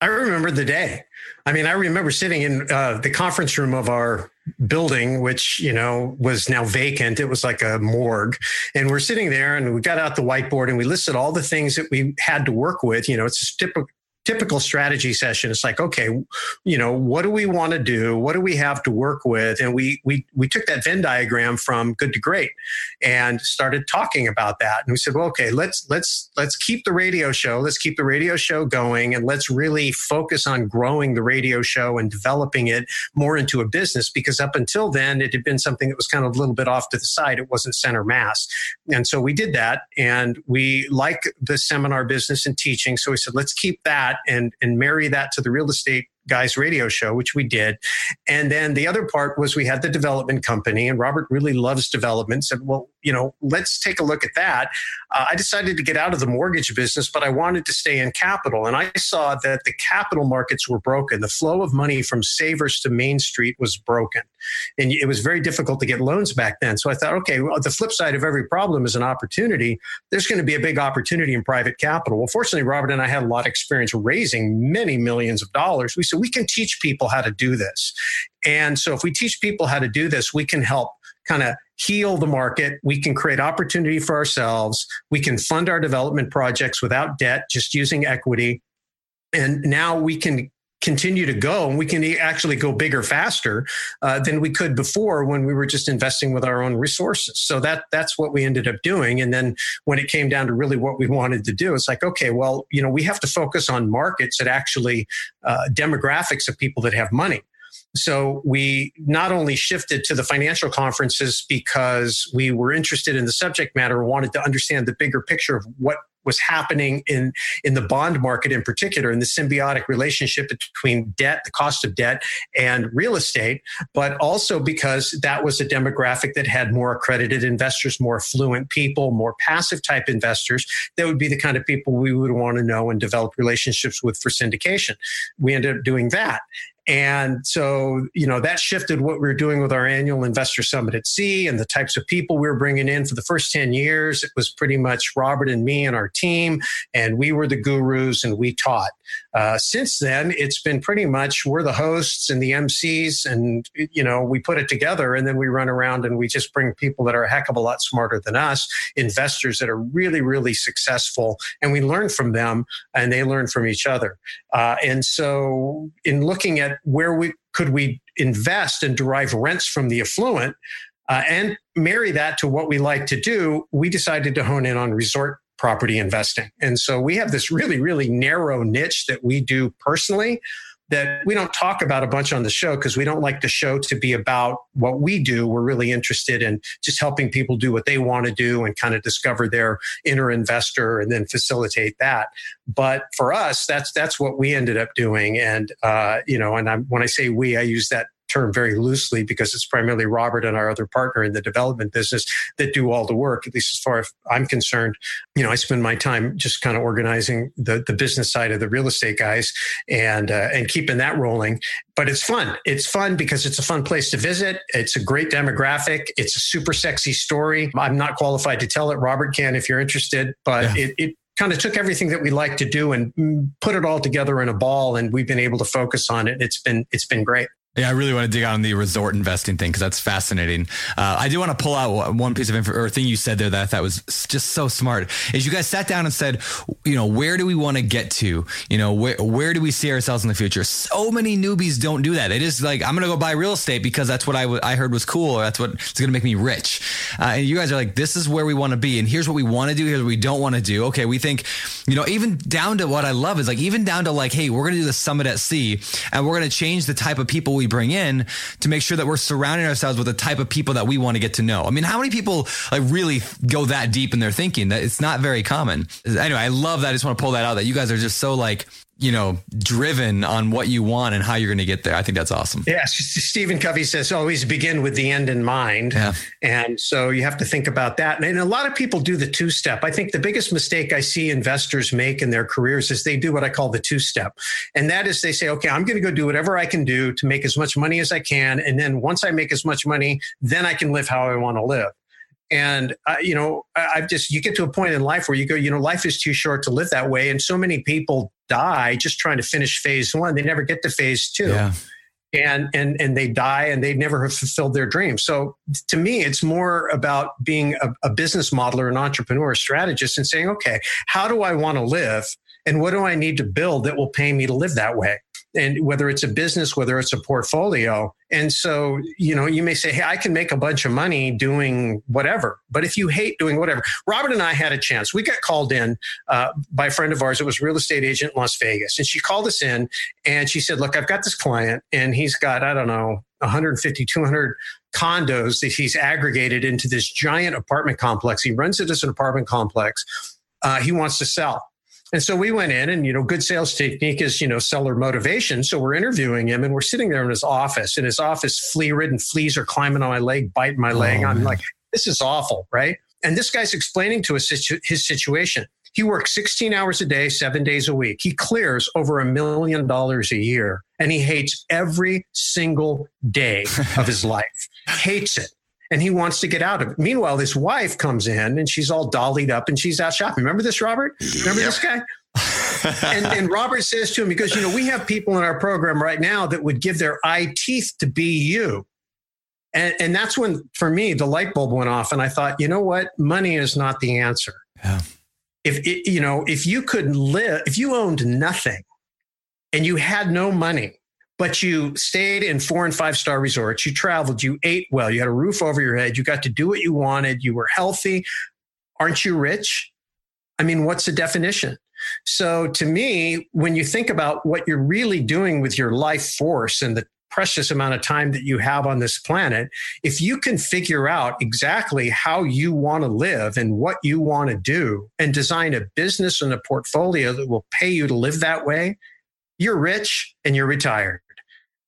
I remember the day. I mean, I remember sitting in uh, the conference room of our building, which, you know, was now vacant. It was like a morgue. And we're sitting there and we got out the whiteboard and we listed all the things that we had to work with. You know, it's just typical. Typical strategy session. It's like, okay, you know, what do we want to do? What do we have to work with? And we we we took that Venn diagram from Good to Great and started talking about that. And we said, well, okay, let's let's let's keep the radio show. Let's keep the radio show going, and let's really focus on growing the radio show and developing it more into a business. Because up until then, it had been something that was kind of a little bit off to the side. It wasn't center mass. And so we did that, and we like the seminar business and teaching. So we said, let's keep that. And, and marry that to the real estate guys radio show, which we did. And then the other part was we had the development company, and Robert really loves development. Said, well, you know, let's take a look at that. Uh, I decided to get out of the mortgage business, but I wanted to stay in capital. And I saw that the capital markets were broken. The flow of money from savers to Main Street was broken. And it was very difficult to get loans back then. So I thought, okay, well, the flip side of every problem is an opportunity. There's going to be a big opportunity in private capital. Well, fortunately, Robert and I had a lot of experience raising many millions of dollars. We said, we can teach people how to do this. And so if we teach people how to do this, we can help kind of heal the market. We can create opportunity for ourselves. We can fund our development projects without debt, just using equity. And now we can continue to go, and we can actually go bigger, faster uh, than we could before when we were just investing with our own resources. So that that's what we ended up doing. And then when it came down to really what we wanted to do, it's like, okay, well, you know, we have to focus on markets that actually uh, demographics of people that have money. So we not only shifted to the financial conferences because we were interested in the subject matter, wanted to understand the bigger picture of what was happening in, in the bond market in particular, and the symbiotic relationship between debt, the cost of debt, and real estate, but also because that was a demographic that had more accredited investors, more affluent people, more passive type investors. That would be the kind of people we would want to know and develop relationships with for syndication. We ended up doing that. And so, you know, that shifted what we were doing with our annual investor summit at sea and the types of people we were bringing in. For the first ten years, it was pretty much Robert and me and our team, and we were the gurus and we taught. Uh, since then, it's been pretty much we're the hosts and the M Cs, and, you know, we put it together and then we run around and we just bring people that are a heck of a lot smarter than us, investors that are really, really successful, and we learn from them and they learn from each other. Uh, and so in looking at where we could we invest and derive rents from the affluent uh, and marry that to what we like to do, we decided to hone in on resort property investing. And so we have this really, really narrow niche that we do personally, that we don't talk about a bunch on the show because we don't like the show to be about what we do. We're really interested in just helping people do what they want to do and kind of discover their inner investor and then facilitate that. But for us, that's that's what we ended up doing. And, uh, you know, and I'm, when I say we, I use that term very loosely because it's primarily Robert and our other partner in the development business that do all the work, at least as far as I'm concerned. You know, I spend my time just kind of organizing the, the business side of the real estate guys and uh, and keeping that rolling. But it's fun. It's fun because it's a fun place to visit. It's a great demographic. It's a super sexy story. I'm not qualified to tell it. Robert can if you're interested, but yeah. it, it kind of took everything that we like to do and put it all together in a ball, and we've been able to focus on it. It's been it's been great. Yeah, I really want to dig on the resort investing thing because that's fascinating. Uh, I do want to pull out one piece of info or thing you said there that I thought was just so smart is you guys sat down and said, you know, where do we want to get to? You know, where, where do we see ourselves in the future? So many newbies don't do that. It is like, I'm going to go buy real estate because that's what I, w- I heard was cool. Or that's what it's going to make me rich. Uh, and you guys are like, this is where we want to be. And here's what we want to do. Here's what we don't want to do. Okay. We think, you know, even down to what I love is like, even down to like, hey, we're going to do the summit at sea and we're going to change the type of people we bring in to make sure that we're surrounding ourselves with the type of people that we want to get to know. I mean, how many people like really go that deep in their thinking? That it's not very common. Anyway, I love that. I just want to pull that out that you guys are just so like, you know, driven on what you want and how you're going to get there. I think that's awesome. Yeah. Stephen Covey says, always begin with the end in mind. Yeah. And so you have to think about that. And a lot of people do the two-step. I think the biggest mistake I see investors make in their careers is they do what I call the two-step. And that is they say, okay, I'm going to go do whatever I can do to make as much money as I can. And then once I make as much money, then I can live how I want to live. And, uh, you know, I've just, you get to a point in life where you go, you know, life is too short to live that way. And so many people die just trying to finish phase one. They never get to phase two. Yeah. And, and, and they die and they never have fulfilled their dreams. So to me, it's more about being a, a business modeler, an entrepreneur, a strategist and saying, okay, how do I want to live? And what do I need to build that will pay me to live that way? And whether it's a business, whether it's a portfolio. And so, you know, you may say, hey, I can make a bunch of money doing whatever. But if you hate doing whatever, Robert and I had a chance. We got called in uh, by a friend of ours. It was a real estate agent in Las Vegas. And she called us in and she said, look, I've got this client and he's got, I don't know, one fifty, two hundred condos that he's aggregated into this giant apartment complex. He runs it as an apartment complex. Uh, he wants to sell. And so we went in and, you know, good sales technique is, you know, seller motivation. So we're interviewing him and we're sitting there in his office. In his office, flea-ridden fleas are climbing on my leg, biting my leg. Oh, I'm man. like, this is awful, right? And this guy's explaining to us situ- his situation. He works sixteen hours a day, seven days a week. He clears over a million dollars a year. And he hates every single day of his life. Hates it. And he wants to get out of it. Meanwhile, this wife comes in and she's all dollied up and she's out shopping. Remember this, Robert? Remember yep. this guy? and, and Robert says to him, he goes, you know, we have people in our program right now that would give their eye teeth to be you. And, and that's when, for me, the light bulb went off. And I thought, you know what? Money is not the answer. Yeah. If it, you know, if you could live, if you owned nothing and you had no money, but you stayed in four and five star resorts, you traveled, you ate well, you had a roof over your head, you got to do what you wanted, you were healthy. Aren't you rich? I mean, what's the definition? So to me, when you think about what you're really doing with your life force and the precious amount of time that you have on this planet, if you can figure out exactly how you want to live and what you want to do and design a business and a portfolio that will pay you to live that way, you're rich and you're retired.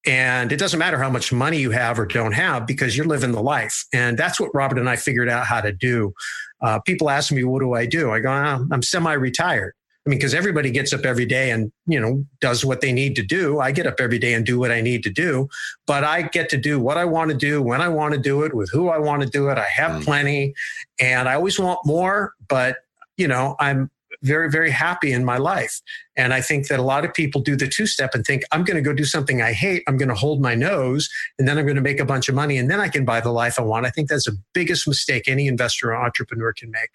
And it doesn't matter how much money you have or don't have because you're living the life. And that's what Robert and I figured out how to do. Uh, people ask me, what do I do? I go, oh, I'm semi-retired. I mean, because everybody gets up every day and, you know, does what they need to do. I get up every day and do what I need to do, but I get to do what I want to do, when I want to do it, with who I want to do it. I have plenty and I always want more, but, you know, I'm very, very happy in my life. And I think that a lot of people do the two-step and think, I'm going to go do something I hate. I'm going to hold my nose and then I'm going to make a bunch of money and then I can buy the life I want. I think that's the biggest mistake any investor or entrepreneur can make.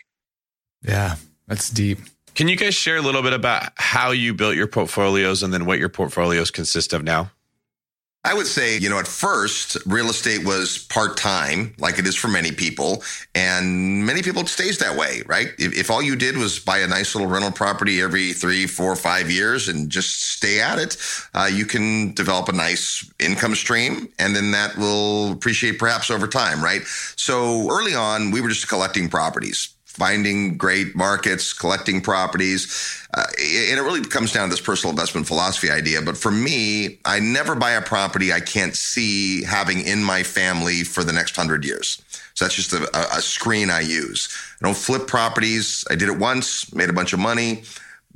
Yeah, that's deep. Can you guys share a little bit about how you built your portfolios and then what your portfolios consist of now? I would say, you know, at first, real estate was part-time, like it is for many people, and many people it stays that way, right? If, if all you did was buy a nice little rental property every three, four, five years and just stay at it, uh, you can develop a nice income stream, and then that will appreciate perhaps over time, right? So early on, we were just collecting properties, finding great markets, collecting properties. Uh, and it really comes down to this personal investment philosophy idea. But for me, I never buy a property I can't see having in my family for the next hundred years. So that's just a, a screen I use. I don't flip properties. I did it once, made a bunch of money.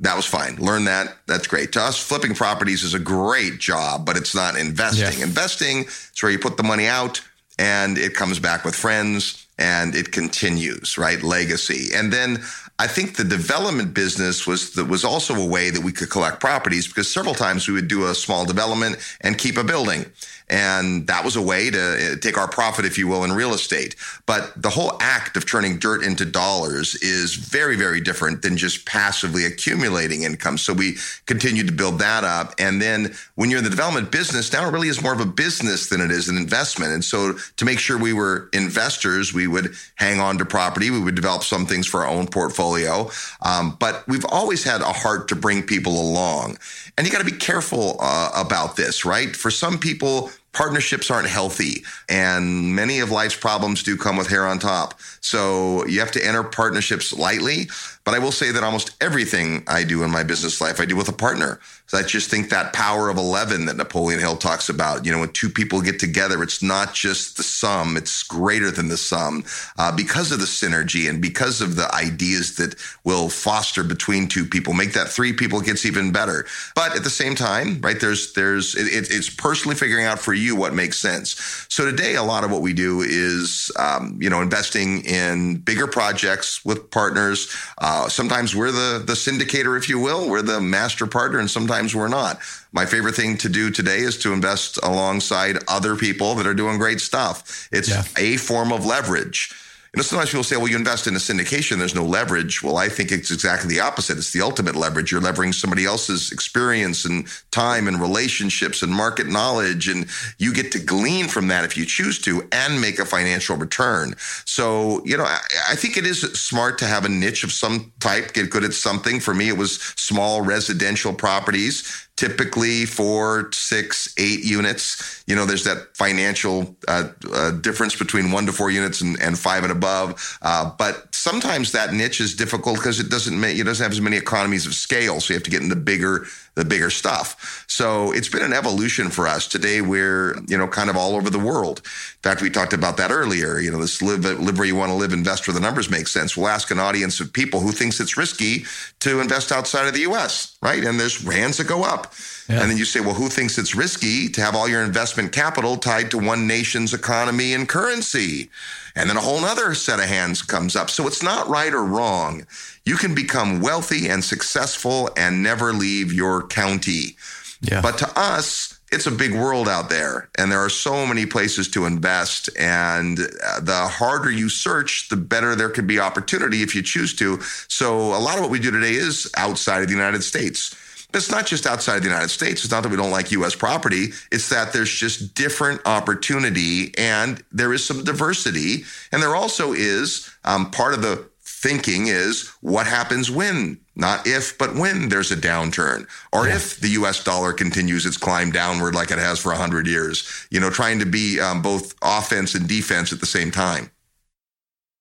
That was fine. Learn that. That's great. To us, flipping properties is a great job, but it's not investing. Yeah. Investing is where you put the money out and it comes back with friends. And it continues, right? Legacy. And then I think the development business was the, was also a way that we could collect properties, because several times we would do a small development and keep a building. And that was a way to take our profit, if you will, in real estate. But the whole act of turning dirt into dollars is very, very different than just passively accumulating income. So we continued to build that up. And then when you're in the development business, now it really is more of a business than it is an investment. And so to make sure we were investors, we would hang on to property. We would develop some things for our own portfolio. Um, but we've always had a heart to bring people along. And you got to be careful uh, about this, right? For some people, partnerships aren't healthy, and many of life's problems do come with hair on top. So you have to enter partnerships lightly. But I will say that almost everything I do in my business life, I do with a partner. So I just think that power of eleven that Napoleon Hill talks about, you know, when two people get together, it's not just the sum, it's greater than the sum uh, because of the synergy and because of the ideas that will foster between two people, make that three people gets even better. But at the same time, right, there's, there's, it, it's personally figuring out for you what makes sense. So today, a lot of what we do is, um, you know, investing in bigger projects with partners. Uh, sometimes we're the, the syndicator, if you will. We're the master partner, and sometimes we're not. My favorite thing to do today is to invest alongside other people that are doing great stuff. It's yeah. a form of leverage. You know, sometimes people say, well, you invest in a syndication, there's no leverage. Well, I think it's exactly the opposite. It's the ultimate leverage. You're leveraging somebody else's experience and time and relationships and market knowledge. And you get to glean from that if you choose to and make a financial return. So, you know, I, I think it is smart to have a niche of some type, get good at something. For me, it was small residential properties, typically four, six, eight units. You know, there's that financial uh, uh, difference between one to four units and, and five and above. Uh, but sometimes that niche is difficult because it doesn't make, it doesn't have as many economies of scale. So you have to get in the bigger, the bigger stuff. So it's been an evolution for us. Today, we're, you know, kind of all over the world. In fact, we talked about that earlier. You know, this live, live where you want to live, invest where the numbers make sense. We'll ask an audience of people who thinks it's risky to invest outside of the U S, right? And there's hands that go up. Yeah. And then you say, well, who thinks it's risky to have all your investment capital tied to one nation's economy and currency? And then a whole other set of hands comes up. So it's not right or wrong. You can become wealthy and successful and never leave your county. Yeah. But to us, it's a big world out there, and there are so many places to invest. And the harder you search, the better there could be opportunity if you choose to. So a lot of what we do today is outside of the United States. It's not just outside of the United States. It's not that we don't like U S property. It's that there's just different opportunity, and there is some diversity. And there also is um, part of the thinking is what happens when, not if, but when there's a downturn, or yeah. if the U S dollar continues its climb downward like it has for one hundred years, you know, trying to be um, both offense and defense at the same time.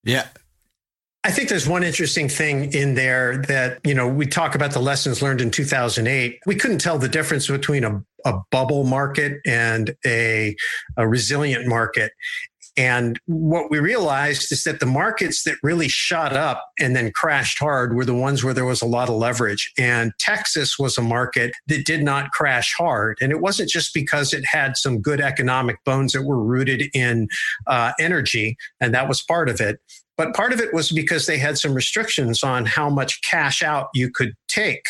Yeah. I think there's one interesting thing in there that, you know, we talk about the lessons learned in two thousand eight. We couldn't tell the difference between a, a bubble market and a, a resilient market. And what we realized is that the markets that really shot up and then crashed hard were the ones where there was a lot of leverage. And Texas was a market that did not crash hard. And it wasn't just because it had some good economic bones that were rooted in uh, energy, and that was part of it. But part of it was because they had some restrictions on how much cash out you could take.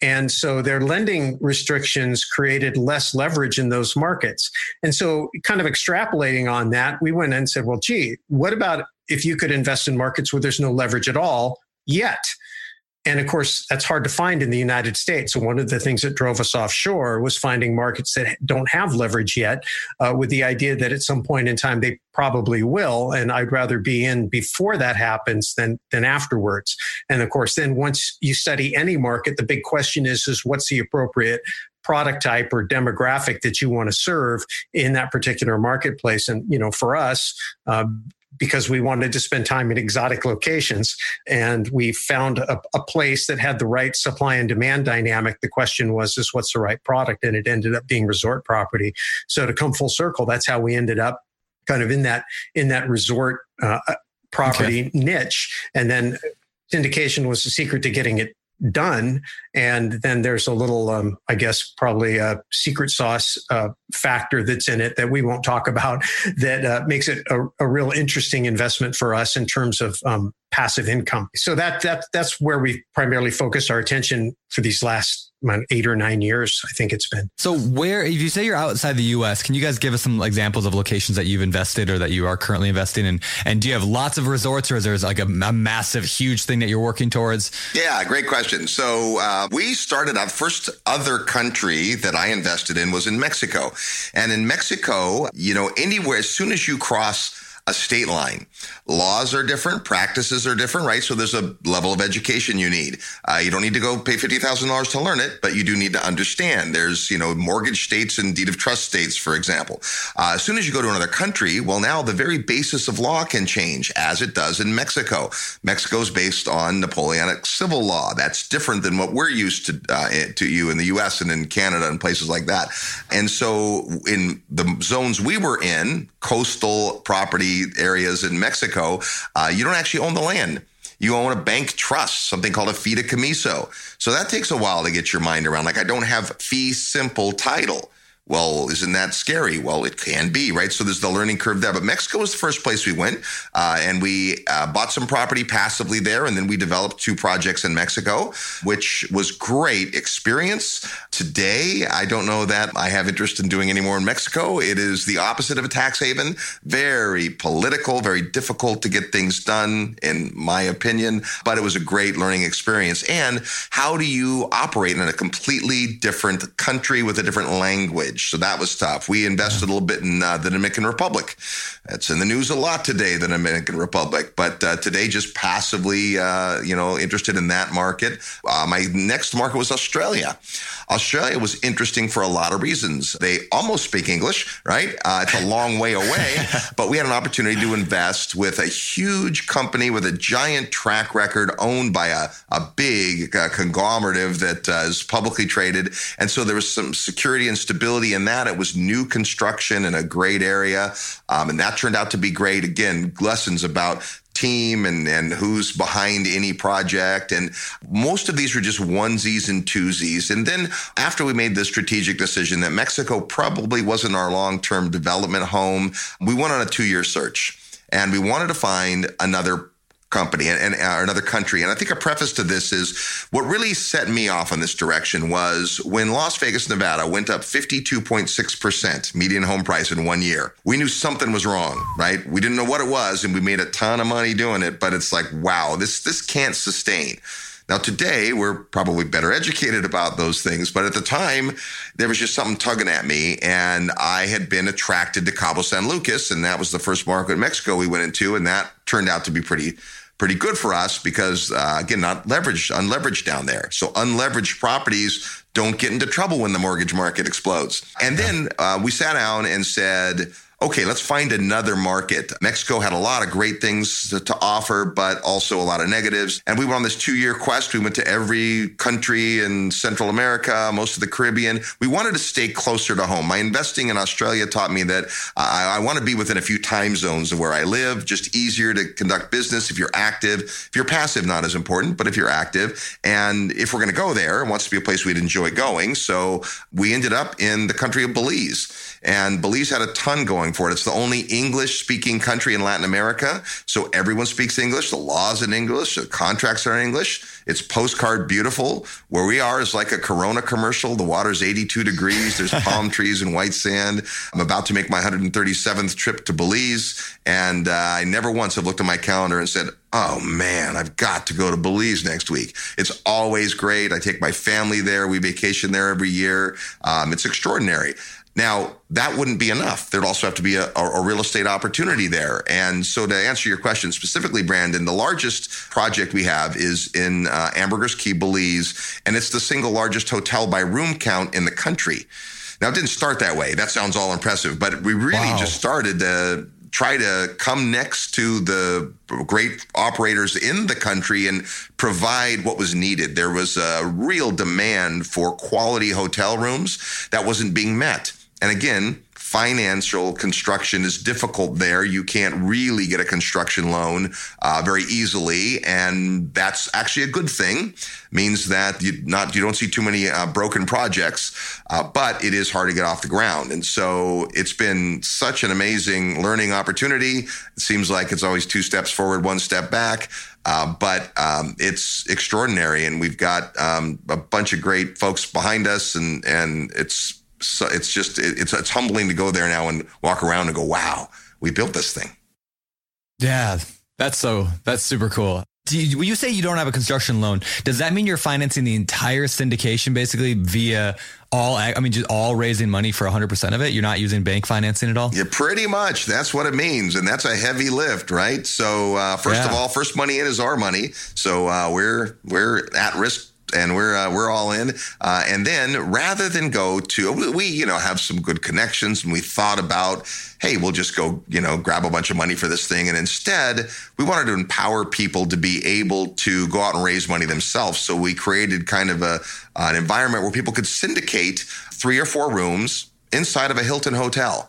And so their lending restrictions created less leverage in those markets. And so kind of extrapolating on that, we went and said, well, gee, what about if you could invest in markets where there's no leverage at all yet? And of course, that's hard to find in the United States. So one of the things that drove us offshore was finding markets that don't have leverage yet, uh, with the idea that at some point in time, they probably will. And I'd rather be in before that happens than, than afterwards. And of course, then once you study any market, the big question is, is what's the appropriate product type or demographic that you want to serve in that particular marketplace? And, you know, for us, uh, because we wanted to spend time in exotic locations and we found a, a place that had the right supply and demand dynamic. The question was, is what's the right product? And it ended up being resort property. So to come full circle, that's how we ended up kind of in that, in that resort uh, property okay. niche. And then syndication was the secret to getting it done. And then there's a little, um, I guess, probably a secret sauce uh, factor that's in it that we won't talk about that uh, makes it a, a real interesting investment for us in terms of um, passive income. So that that that's where we primarily focused our attention for these last about eight or nine years, I think it's been. So where, if you say you're outside the U S, can you guys give us some examples of locations that you've invested or that you are currently investing in? And do you have lots of resorts or is there like a, a massive, huge thing that you're working towards? Yeah, great question. So uh, we started, our first other country that I invested in was in Mexico. And in Mexico, you know, anywhere, as soon as you cross a state line. Laws are different. Practices are different, right? So there's a level of education you need. Uh, you don't need to go pay fifty thousand dollars to learn it, but you do need to understand. There's, you know, mortgage states and deed of trust states, for example. Uh, as soon as you go to another country, well, now the very basis of law can change as it does in Mexico. Mexico's based on Napoleonic civil law. That's different than what we're used to, uh, to you in the U S and in Canada and places like that. And so in the zones we were in, coastal property areas in Mexico, uh, you don't actually own the land. You own a bank trust, something called a fideicomiso. So that takes a while to get your mind around. Like, I don't have fee simple title. Well, isn't that scary? Well, it can be, right? So there's the learning curve there. But Mexico was the first place we went, uh, and we uh, bought some property passively there, and then we developed two projects in Mexico, which was great experience. Today, I don't know that I have interest in doing any more in Mexico. It is the opposite of a tax haven, very political, very difficult to get things done, in my opinion. But it was a great learning experience. And how do you operate in a completely different country with a different language? So that was tough. We invested a little bit in uh, the Dominican Republic. It's in the news a lot today, the Dominican Republic. But uh, today, just passively, uh, you know, interested in that market. Uh, my next market was Australia. Australia was interesting for a lot of reasons. They almost speak English, right? Uh, it's a long way away. But we had an opportunity to invest with a huge company with a giant track record owned by a, a big uh, conglomerative that uh, is publicly traded. And so there was some security and stability in that. It was new construction in a great area. Um, and that turned out to be great. Again, lessons about team and, and who's behind any project. And most of these were just onesies and twosies. And then after we made the strategic decision that Mexico probably wasn't our long-term development home, we went on a two-year search and we wanted to find another company and, and uh, another country. And I think a preface to this is what really set me off in this direction was when Las Vegas, Nevada went up fifty-two point six percent median home price in one year. We knew something was wrong, right? We didn't know what it was and we made a ton of money doing it, but it's like, wow, this this can't sustain. Now, today, we're probably better educated about those things. But at the time, there was just something tugging at me. And I had been attracted to Cabo San Lucas. And that was the first market in Mexico we went into. And that turned out to be pretty pretty good for us because, uh, again, not leveraged, unleveraged down there. So unleveraged properties don't get into trouble when the mortgage market explodes. And then uh, we sat down and said, okay, let's find another market. Mexico had a lot of great things to, to offer, but also a lot of negatives. And we went on this two-year quest. We went to every country in Central America, most of the Caribbean. We wanted to stay closer to home. My investing in Australia taught me that I, I want to be within a few time zones of where I live, just easier to conduct business if you're active. If you're passive, not as important, but if you're active. And if we're going to go there, it wants to be a place we'd enjoy going. So we ended up in the country of Belize. And Belize had a ton going for it. It's the only English-speaking country in Latin America. So everyone speaks English. The law's in English. The contracts are in English. It's postcard beautiful. Where we are is like a Corona commercial. The water's eighty-two degrees. There's palm trees and white sand. I'm about to make my one hundred thirty-seventh trip to Belize. And uh, I never once have looked at my calendar and said, oh man, I've got to go to Belize next week. It's always great. I take my family there. We vacation there every year. Um, it's extraordinary. Now, that wouldn't be enough. There'd also have to be a, a, a real estate opportunity there. And so to answer your question specifically, Brandon, the largest project we have is in uh, Ambergris Key, Belize, and it's the single largest hotel by room count in the country. Now, it didn't start that way. That sounds all impressive, but we really wow. just started to try to come next to the great operators in the country and provide what was needed. There was a real demand for quality hotel rooms that wasn't being met. And again, financial construction is difficult there. You can't really get a construction loan uh, very easily. And that's actually a good thing. Means that you not you don't see too many uh, broken projects, uh, but it is hard to get off the ground. And so it's been such an amazing learning opportunity. It seems like it's always two steps forward, one step back. Uh, but um, it's extraordinary. And we've got um, a bunch of great folks behind us. And, and it's So it's just, it's it's humbling to go there now and walk around and go, wow, we built this thing. Yeah, that's so, that's super cool. Do you, when you say you don't have a construction loan, does that mean you're financing the entire syndication basically via all, I mean, just all raising money for one hundred percent of it? You're not using bank financing at all? Yeah, pretty much. That's what it means. And that's a heavy lift, right? So uh, first yeah. of all, first money in is our money. So uh, we're we're at risk. And we're uh, we're all in. Uh, and then rather than go to, we, you know, have some good connections and we thought about, hey, we'll just go, you know, grab a bunch of money for this thing. And instead, we wanted to empower people to be able to go out and raise money themselves. So we created kind of a an environment where people could syndicate three or four rooms inside of a Hilton hotel.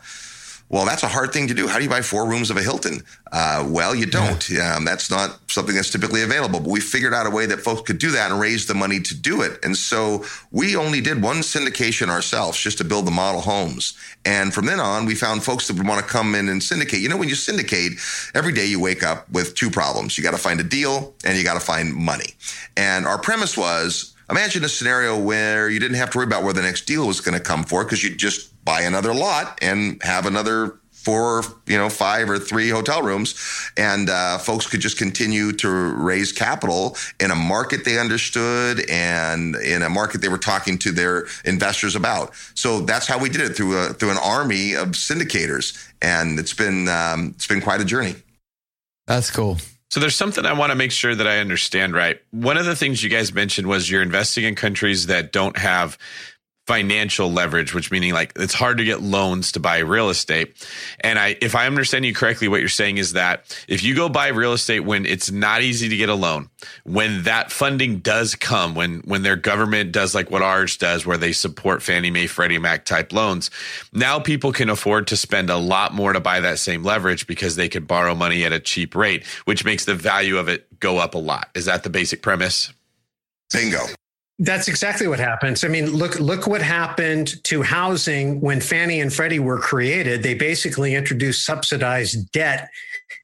Well, that's a hard thing to do. How do you buy four rooms of a Hilton? Uh, well, you don't. Yeah. Um, that's not something that's typically available. But we figured out a way that folks could do that and raise the money to do it. And so we only did one syndication ourselves just to build the model homes. And from then on, we found folks that would want to come in and syndicate. You know, when you syndicate, every day you wake up with two problems. You got to find a deal and you got to find money. And our premise was, imagine a scenario where you didn't have to worry about where the next deal was going to come for because you just buy another lot and have another four, you know, five or three hotel rooms. And uh, folks could just continue to raise capital in a market they understood and in a market they were talking to their investors about. So that's how we did it, through a, through an army of syndicators. And it's been um, it's been quite a journey. That's cool. So there's something I want to make sure that I understand right. One of the things you guys mentioned was you're investing in countries that don't have financial leverage, which meaning like it's hard to get loans to buy real estate. And I, if I understand you correctly, what you're saying is that if you go buy real estate when it's not easy to get a loan, when that funding does come, when when their government does like what ours does, where they support Fannie Mae, Freddie Mac type loans, now people can afford to spend a lot more to buy that same leverage because they could borrow money at a cheap rate, which makes the value of it go up a lot. Is that the basic premise? Bingo. That's exactly what happens. I mean, look, look what happened to housing when Fannie and Freddie were created. They basically introduced subsidized debt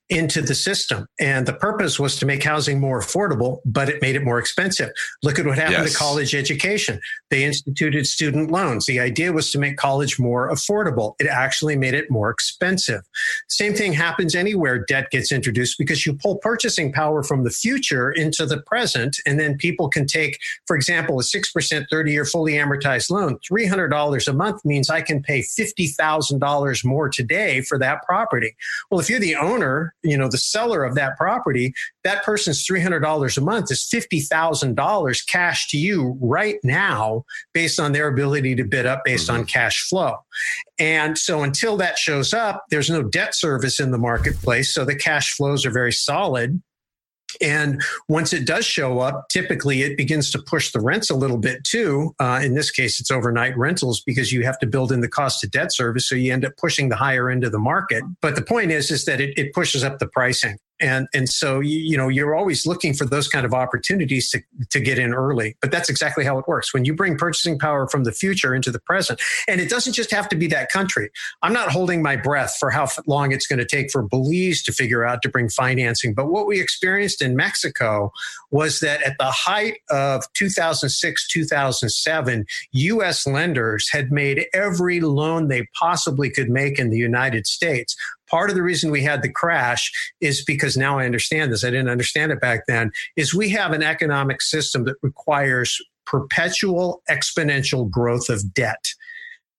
into the system. And the purpose was to make housing more affordable, but it made it more expensive. Look at what happened yes. to college education. They instituted student loans. The idea was to make college more affordable. It actually made it more expensive. Same thing happens anywhere debt gets introduced, because you pull purchasing power from the future into the present, and then people can take, for example, a six percent thirty-year fully amortized loan. three hundred dollars a month means I can pay fifty thousand dollars more today for that property. Well, if you're the owner, you know, the seller of that property, that person's three hundred dollars a month is fifty thousand dollars cash to you right now based on their ability to bid up based mm-hmm. on cash flow. And so until that shows up, there's no debt service in the marketplace. So the cash flows are very solid. And once it does show up, typically it begins to push the rents a little bit too. Uh, in this case, it's overnight rentals because you have to build in the cost of debt service. So you end up pushing the higher end of the market. But the point is, is that it, it pushes up the pricing. And and so, you, you know, you're always looking for those kind of opportunities to, to get in early. But that's exactly how it works. When you bring purchasing power from the future into the present, and it doesn't just have to be that country. I'm not holding my breath for how long it's going to take for Belize to figure out to bring financing. But what we experienced in Mexico was that at the height of two thousand six, two thousand seven, U S lenders had made every loan they possibly could make in the United States. Part of the reason we had the crash is because now I understand this. I didn't understand it back then, is we have an economic system that requires perpetual exponential growth of debt.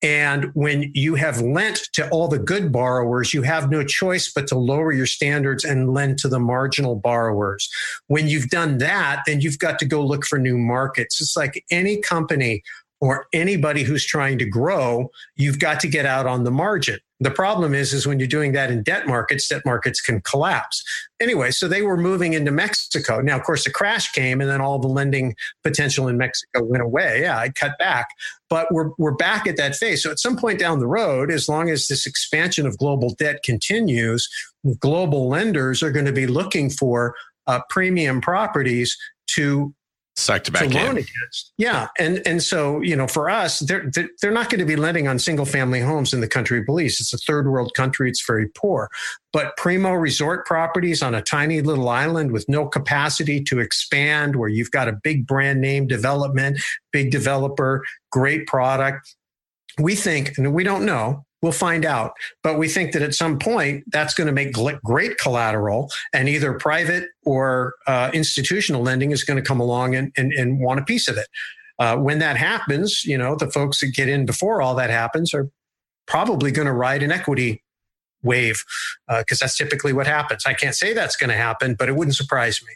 And when you have lent to all the good borrowers, you have no choice but to lower your standards and lend to the marginal borrowers. When you've done that, then you've got to go look for new markets. It's like any company or anybody who's trying to grow, you've got to get out on the margin. The problem is, is when you're doing that in debt markets, debt markets can collapse. Anyway, so they were moving into Mexico. Now, of course, the crash came and then all the lending potential in Mexico went away. Yeah, I cut back. But we're we're back at that phase. So at some point down the road, as long as this expansion of global debt continues, global lenders are going to be looking for uh, premium properties to Sucked back to loan in. Against. Yeah. And and so, you know, for us, they're, they're, they're not going to be lending on single family homes in the country of Belize. It's a third world country. It's very poor. But primo resort properties on a tiny little island with no capacity to expand, where you've got a big brand name development, big developer, great product. We think, and we don't know, we'll find out. But we think that at some point, that's going to make great collateral, and either private or uh, institutional lending is going to come along and, and, and want a piece of it. Uh, when that happens, you know, the folks that get in before all that happens are probably going to ride an equity wave, because uh, that's typically what happens. I can't say that's going to happen, but it wouldn't surprise me.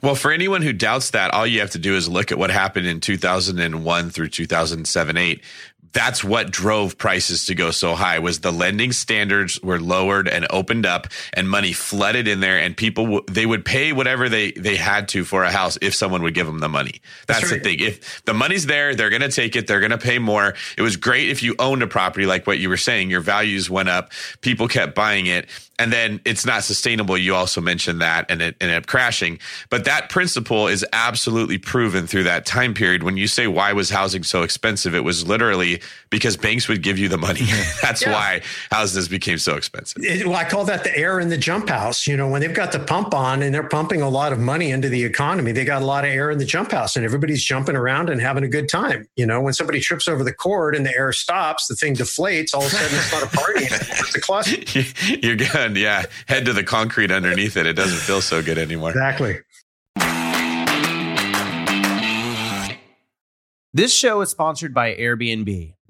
Well, for anyone who doubts that, all you have to do is look at what happened in two thousand one through two thousand seven, eight. That's what drove prices to go so high, was the lending standards were lowered and opened up, and money flooded in there, and people, they would pay whatever they, they had to for a house if someone would give them the money. That's, That's right. The thing. If the money's there, they're going to take it. They're going to pay more. It was great if you owned a property, like what you were saying, your values went up, people kept buying it, and then it's not sustainable. You also mentioned that, and it ended up crashing. But that principle is absolutely proven through that time period. When you say, why was housing so expensive? It was literally because banks would give you the money. That's yeah. why houses became so expensive. It, well, I call that the air in the jump house. You know, when they've got the pump on and they're pumping a lot of money into the economy, they got a lot of air in the jump house, and everybody's jumping around and having a good time. You know, when somebody trips over the cord and the air stops, the thing deflates. All of a sudden, it's not a party anymore. It's a closet. You're good. Yeah. Head to the concrete underneath it. It doesn't feel so good anymore. Exactly. This show is sponsored by Airbnb.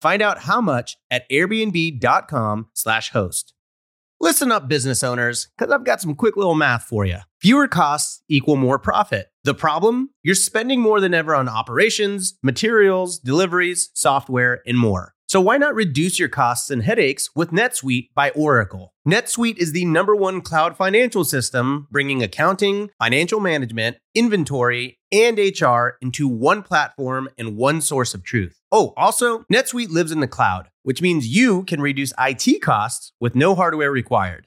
Find out how much at airbnb.com slash host. Listen up, business owners, because I've got some quick little math for you. Fewer costs equal more profit. The problem? You're spending more than ever on operations, materials, deliveries, software, and more. So why not reduce your costs and headaches with NetSuite by Oracle? NetSuite is the number one cloud financial system, bringing accounting, financial management, inventory, and H R into one platform and one source of truth. Oh, also, NetSuite lives in the cloud, which means you can reduce I T costs with no hardware required.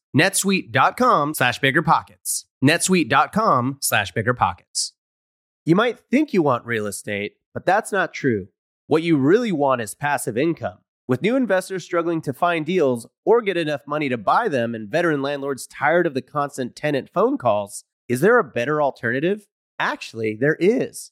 netsuite.com slash biggerpockets. netsuite.com slash biggerpockets. You might think you want real estate, but that's not true. What you really want is passive income. With new investors struggling to find deals or get enough money to buy them and veteran landlords tired of the constant tenant phone calls, is there a better alternative? Actually, there is.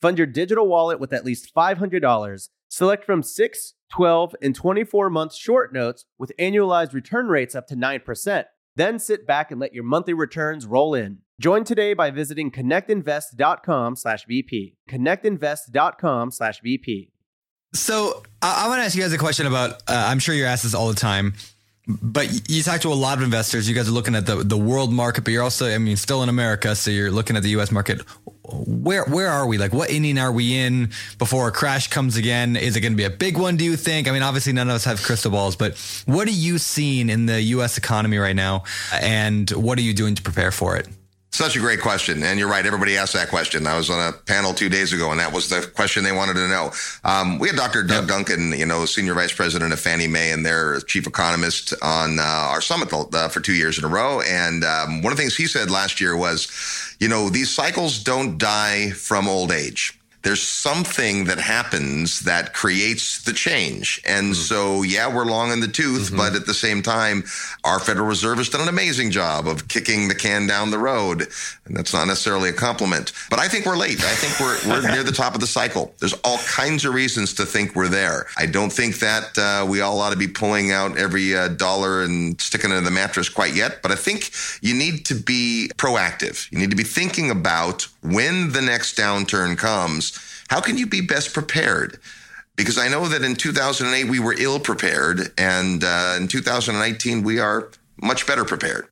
Fund your digital wallet with at least five hundred dollars. Select from six, twelve, and twenty-four month short notes with annualized return rates up to nine percent. Then sit back and let your monthly returns roll in. Join today by visiting connectinvest.com slash VP. connectinvest.com slash VP. So I, I want to ask you guys a question about, uh, I'm sure you're asked this all the time, but you talk to a lot of investors. You guys are looking at the, the world market, but you're also, I mean, still in America. So you're looking at the U S market. Where where are we? Like, what inning are we in before a crash comes again? Is it going to be a big one, do you think? I mean, obviously, none of us have crystal balls, but what are you seeing in the U S economy right now? And what are you doing to prepare for it? Such a great question. And you're right. Everybody asked that question. I was on a panel two days ago, and that was the question they wanted to know. Um, we had Doctor Doug yep. Duncan, you know, senior vice president of Fannie Mae and their chief economist on uh, our summit uh, for two years in a row. And um, one of the things he said last year was, you know, these cycles don't die from old age. There's something that happens that creates the change. And mm-hmm. so, yeah, we're long in the tooth, mm-hmm. but at the same time, our Federal Reserve has done an amazing job of kicking the can down the road. And that's not necessarily a compliment, but I think we're late. I think we're, we're near the top of the cycle. There's all kinds of reasons to think we're there. I don't think that uh, we all ought to be pulling out every uh, dollar and sticking it in the mattress quite yet, but I think you need to be proactive. You need to be thinking about when the next downturn comes. How can you be best prepared? Because I know that in two thousand eight, we were ill prepared. And uh, in two thousand nineteen, we are much better prepared.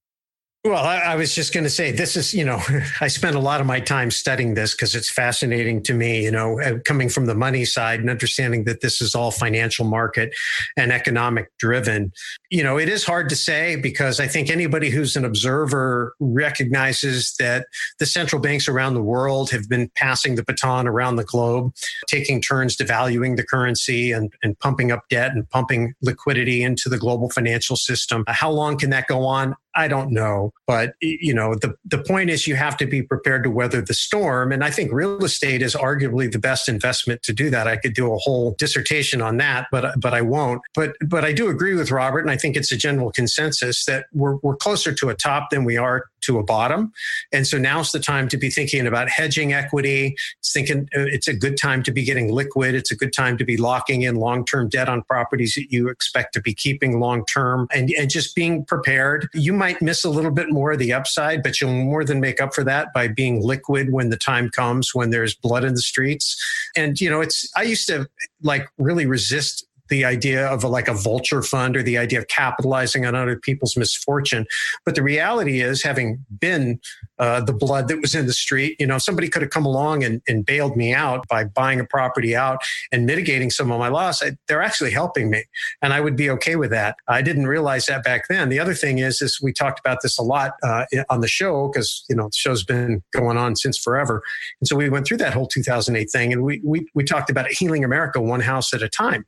Well, I, I was just going to say, this is, you know, I spent a lot of my time studying this because it's fascinating to me, you know, coming from the money side and understanding that this is all financial market and economic driven. You know, it is hard to say because I think anybody who's an observer recognizes that the central banks around the world have been passing the baton around the globe, taking turns devaluing the currency and, and pumping up debt and pumping liquidity into the global financial system. How long can that go on? I don't know. But, you know, the, the point is you have to be prepared to weather the storm. And I think real estate is arguably the best investment to do that. I could do a whole dissertation on that, but but I won't. But but I do agree with Robert, and I think it's a general consensus that we're we're closer to a top than we are to a bottom. And so now's the time to be thinking about hedging equity. It's thinking it's a good time to be getting liquid. It's a good time to be locking in long-term debt on properties that you expect to be keeping long-term and, and just being prepared. You might miss a little bit more of the upside, but you'll more than make up for that by being liquid when the time comes, when there's blood in the streets. And, you know, it's, I used to like really resist the idea of a, like a vulture fund or the idea of capitalizing on other people's misfortune. But the reality is, having been uh, the blood that was in the street, you know, somebody could have come along and, and bailed me out by buying a property out and mitigating some of my loss. I, they're actually helping me, and I would be okay with that. I didn't realize that back then. The other thing is, is we talked about this a lot uh, on the show because, you know, the show's been going on since forever. And so we went through that whole two thousand eight thing, and we we, we talked about healing America one house at a time.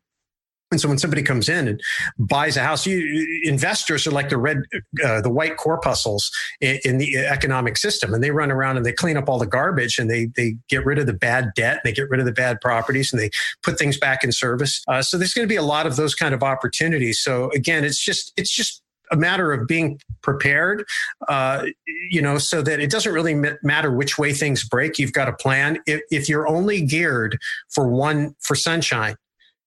And so when somebody comes in and buys a house, you, investors are like the red, uh, the white corpuscles in, in the economic system. And they run around and they clean up all the garbage and they they get rid of the bad debt. They get rid of the bad properties and they put things back in service. Uh, so there's going to be a lot of those kind of opportunities. So again, it's just it's just a matter of being prepared, uh, you know, so that it doesn't really matter which way things break. You've got a plan. If, if you're only geared for one, for sunshine,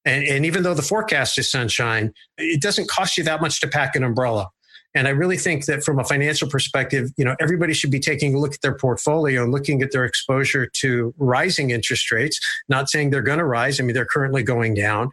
and, and even though the forecast is sunshine, it doesn't cost you that much to pack an umbrella. And I really think that from a financial perspective, you know, everybody should be taking a look at their portfolio and looking at their exposure to rising interest rates, not saying they're going to rise. I mean, they're currently going down,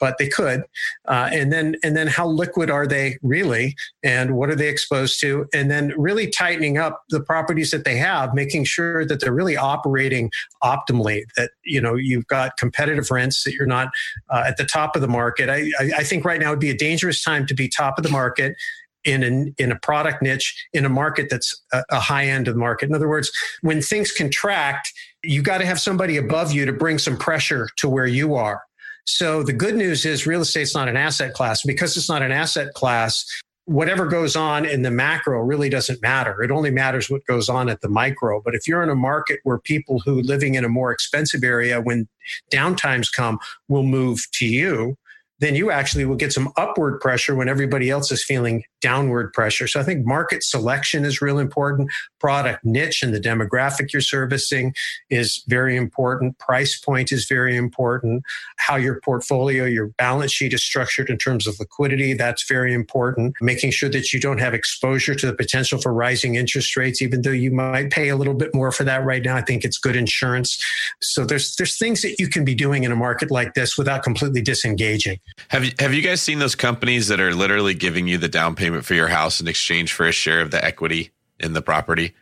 but they could. Uh, and then and then how liquid are they really? And what are they exposed to? And then really tightening up the properties that they have, making sure that they're really operating optimally, that, you know, you've got competitive rents, that you're not uh, at the top of the market. I, I, I think right now would be a dangerous time to be top of the market in an, in a product niche, in a market that's a, a high end of the market. In other words, when things contract, you got to have somebody above you to bring some pressure to where you are. So the good news is real estate's not an asset class. Because it's not an asset class, whatever goes on in the macro really doesn't matter. It only matters what goes on at the micro. But if you're in a market where people who are living in a more expensive area, when downtimes come, will move to you, then you actually will get some upward pressure when everybody else is feeling downward pressure. So I think market selection is real important. Product niche and the demographic you're servicing is very important. Price point is very important. How your portfolio, your balance sheet is structured in terms of liquidity, that's very important. Making sure that you don't have exposure to the potential for rising interest rates, even though you might pay a little bit more for that right now. I think it's good insurance. So there's there's things that you can be doing in a market like this without completely disengaging. Have you, have you guys seen those companies that are literally giving you the down payment for your house in exchange for a share of the equity in the property?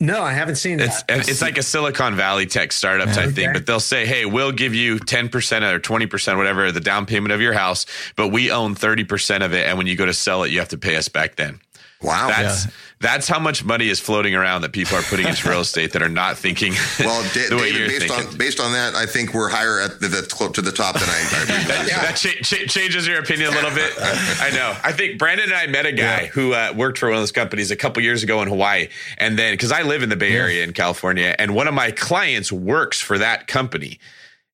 No, I haven't seen that. It's, it's like a Silicon Valley tech startup type okay. thing, but they'll say, hey, we'll give you ten percent or twenty percent, whatever, the down payment of your house, but we own thirty percent of it. And when you go to sell it, you have to pay us back then. Wow. That's yeah. that's how much money is floating around that people are putting into real estate that are not thinking well, da- the way David, you're based thinking. On, based on that, I think we're higher at the, the to the top than I, I that, yeah. that cha- cha- changes your opinion a little bit. I know. I think Brandon and I met a guy yeah. who uh, worked for one of those companies a couple years ago in Hawaii. And then, because I live in the Bay Area yeah. in California, and one of my clients works for that company.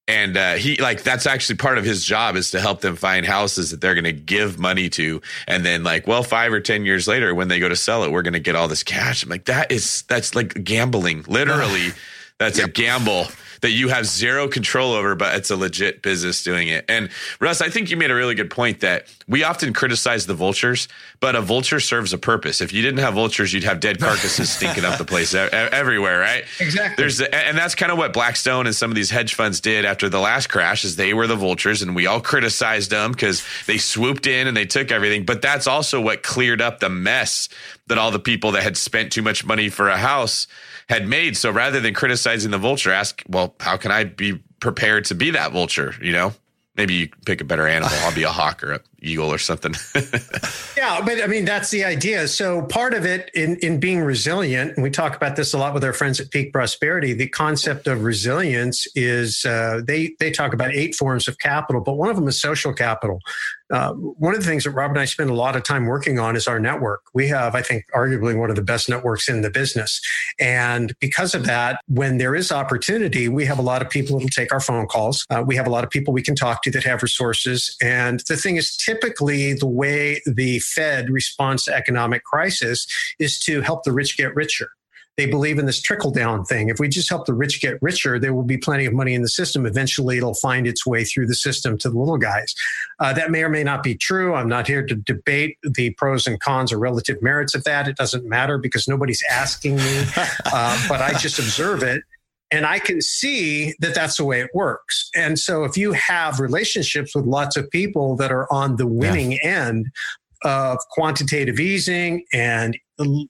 And uh, he like that's actually part of his job is to help them find houses that they're going to give money to. And then like, well, five or ten years later, when they go to sell it, we're going to get all this cash. I'm like, that is that's like gambling. Literally, that's yep. a gamble that you have zero control over. But it's a legit business doing it. And Russ, I think you made a really good point that we often criticize the vultures, but a vulture serves a purpose. If you didn't have vultures, you'd have dead carcasses stinking up the place everywhere, right? Exactly. There's a, and that's kind of what Blackstone and some of these hedge funds did after the last crash is they were the vultures and we all criticized them because they swooped in and they took everything. But that's also what cleared up the mess that all the people that had spent too much money for a house had made. So rather than criticizing the vulture, ask, well, how can I be prepared to be that vulture, you know? Maybe you pick a better animal. I'll be a hawk or an eagle or something. Yeah, but I mean, that's the idea. So part of it in, in being resilient, and we talk about this a lot with our friends at Peak Prosperity, the concept of resilience is uh, they, they talk about eight forms of capital, but one of them is social capital. Uh, one of the things that Rob and I spend a lot of time working on is our network. We have, I think, arguably one of the best networks in the business. And because of that, when there is opportunity, we have a lot of people that will take our phone calls. Uh, we have a lot of people we can talk to that have resources. And the thing is, typically the way the Fed responds to economic crisis is to help the rich get richer. They believe in this trickle-down thing. If we just help the rich get richer, there will be plenty of money in the system. Eventually, it'll find its way through the system to the little guys. Uh, that may or may not be true. I'm not here to debate the pros and cons or relative merits of that. It doesn't matter because nobody's asking me, uh, but I just observe it. And I can see that that's the way it works. And so if you have relationships with lots of people that are on the winning yeah. end of quantitative easing and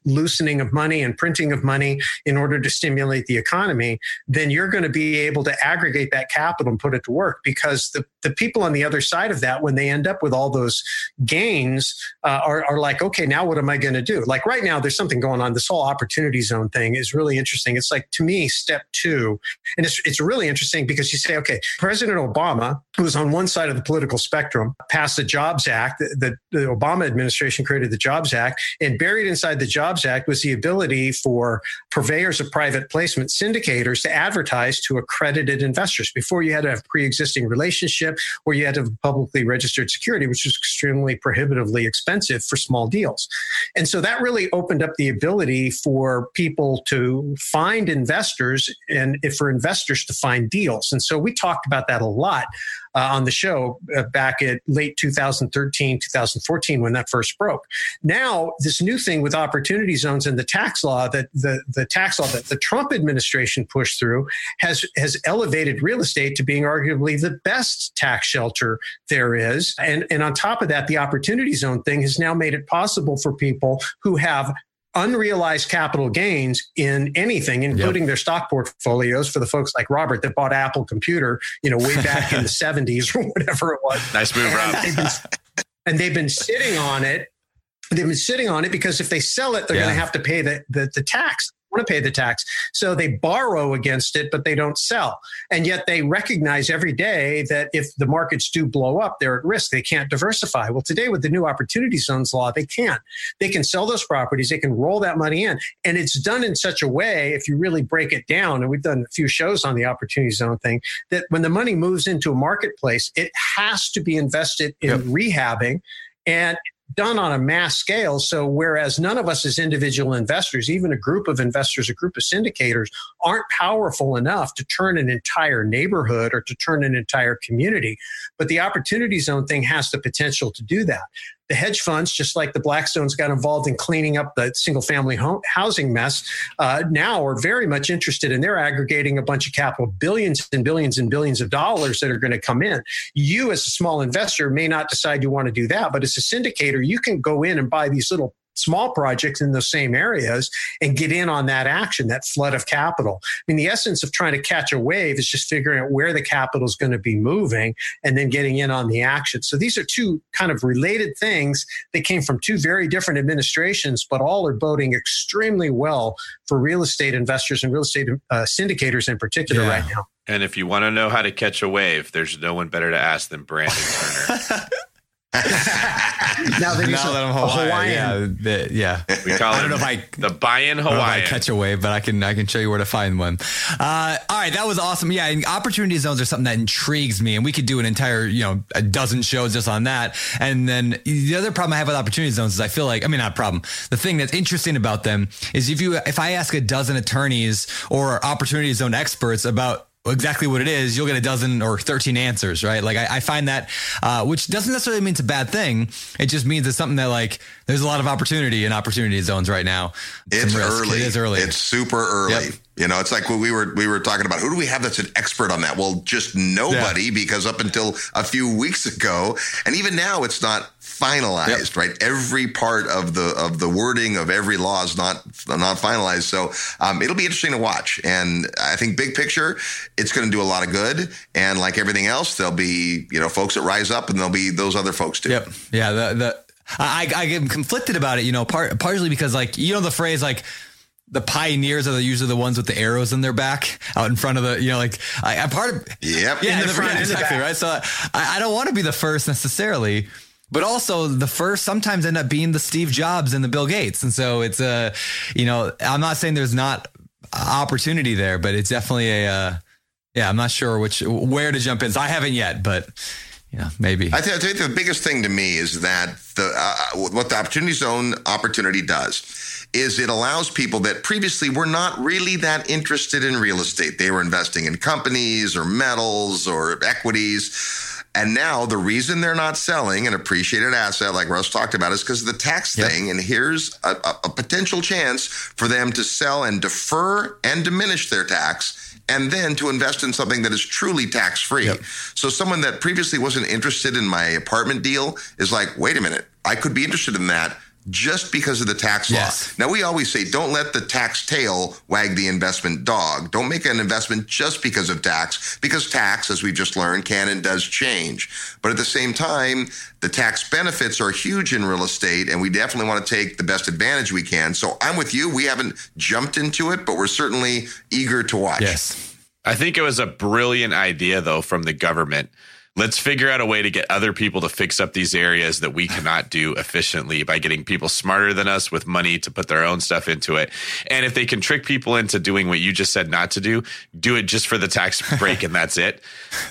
loosening of money and printing of money in order to stimulate the economy, then you're going to be able to aggregate that capital and put it to work because the, the people on the other side of that, when they end up with all those gains, uh, are, are like, okay, now what am I going to do? Like right now, there's something going on. This whole opportunity zone thing is really interesting. It's like, to me, step two. And it's, it's really interesting because you say, okay, President Obama, who's on one side of the political spectrum, passed the JOBS Act. The, the, the Obama administration created the JOBS Act, and buried inside inside the JOBS Act was the ability for purveyors of private placement syndicators to advertise to accredited investors. Before, you had to have a pre-existing relationship or you had to have a publicly registered security, which was extremely prohibitively expensive for small deals. And so that really opened up the ability for people to find investors and for investors to find deals. And so we talked about that a lot uh, on the show uh, back at late two thousand thirteen, two thousand fourteen, when that first broke. Now, this new thing with opportunity zones and the tax law that the, the tax law that the Trump administration pushed through has, has elevated real estate to being arguably the best tax shelter there is. And, and on top of that, the opportunity zone thing has now made it possible for people who have unrealized capital gains in anything, including yep. their stock portfolios, for the folks like Robert that bought Apple Computer, you know, way back in the seventies or whatever it was. Nice move, Rob. And they've been, and they've been sitting on it. They've been sitting on it because if they sell it, they're yeah. going to have to pay the, the, the tax. Want to pay the tax. So they borrow against it, but they don't sell. And yet they recognize every day that if the markets do blow up, they're at risk. They can't diversify. Well, today with the new opportunity zones law, they can. They can sell those properties. They can roll that money in. And it's done in such a way, if you really break it down, and we've done a few shows on the opportunity zone thing, that when the money moves into a marketplace, it has to be invested in yep. rehabbing and done on a mass scale. So whereas none of us as individual investors, even a group of investors, a group of syndicators, aren't powerful enough to turn an entire neighborhood or to turn an entire community. But the opportunity zone thing has the potential to do that. The hedge funds, just like the Blackstones got involved in cleaning up the single family home, housing mess, uh, now are very much interested in they're aggregating a bunch of capital, billions and billions and billions of dollars that are going to come in. You as a small investor may not decide you want to do that, but as a syndicator, you can go in and buy these little small projects in those same areas and get in on that action, that flood of capital. I mean, the essence of trying to catch a wave is just figuring out where the capital is going to be moving and then getting in on the action. So these are two kind of related things that came from two very different administrations, but all are boding extremely well for real estate investors and real estate uh, syndicators in particular yeah. right now. And if you want to know how to catch a wave, there's no one better to ask than Brandon Turner. now that he's a, Hawaii, a Hawaiian, yeah, the, yeah. We call it I don't know if I, the buy-in Hawaiian. I don't know if I catch a wave, but I can I can show you where to find one. Uh, all right, that was awesome. Yeah, and opportunity zones are something that intrigues me, and we could do an entire you know a dozen shows just on that. And then the other problem I have with opportunity zones is I feel like I mean not a problem. The thing that's interesting about them is if you if I ask a dozen attorneys or opportunity zone experts about exactly what it is, you'll get a dozen or thirteen answers, right? Like I, I find that, uh, which doesn't necessarily mean it's a bad thing. It just means it's something that like, there's a lot of opportunity in opportunity zones right now. It's early. It is early. It's super early. Yep. You know, it's like what we were, we were talking about. Who do we have that's an expert on that? Well, just nobody, yeah. because up until a few weeks ago, and even now it's not finalized, yep. right? Every part of the, of the wording of every law is not, not finalized. So um, it'll be interesting to watch. And I think big picture, it's going to do a lot of good. And like everything else, there'll be, you know, folks that rise up and there'll be those other folks too. Yep. Yeah. The, the, I, I get conflicted about it, you know, part, partially because like, you know, the phrase like, the pioneers are the, usually the ones with the arrows in their back out in front of the, you know, like I, I'm part of, yep. yeah, in the, the front, front exactly, right? So I, I don't want to be the first necessarily, but also the first sometimes end up being the Steve Jobs and the Bill Gates. And so it's a, uh, you know, I'm not saying there's not opportunity there, but it's definitely a, uh, yeah, I'm not sure which, where to jump in. So I haven't yet, but yeah, maybe. I think, I think the biggest thing to me is that the, uh, what the opportunity zone opportunity does is it allows people that previously were not really that interested in real estate. They were investing in companies or metals or equities. And now the reason they're not selling an appreciated asset like Russ talked about is because of the tax yep. thing. And here's a, a potential chance for them to sell and defer and diminish their tax and then to invest in something that is truly tax-free. Yep. So someone that previously wasn't interested in my apartment deal is like, wait a minute, I could be interested in that. Just because of the tax yes. law. Now, we always say, don't let the tax tail wag the investment dog. Don't make an investment just because of tax, because tax, as we've just learned, can and does change. But at the same time, the tax benefits are huge in real estate, and we definitely want to take the best advantage we can. So I'm with you. We haven't jumped into it, but we're certainly eager to watch. Yes. I think it was a brilliant idea, though, from the government. Let's figure out a way to get other people to fix up these areas that we cannot do efficiently by getting people smarter than us with money to put their own stuff into it. And if they can trick people into doing what you just said not to do, do it just for the tax break and that's it.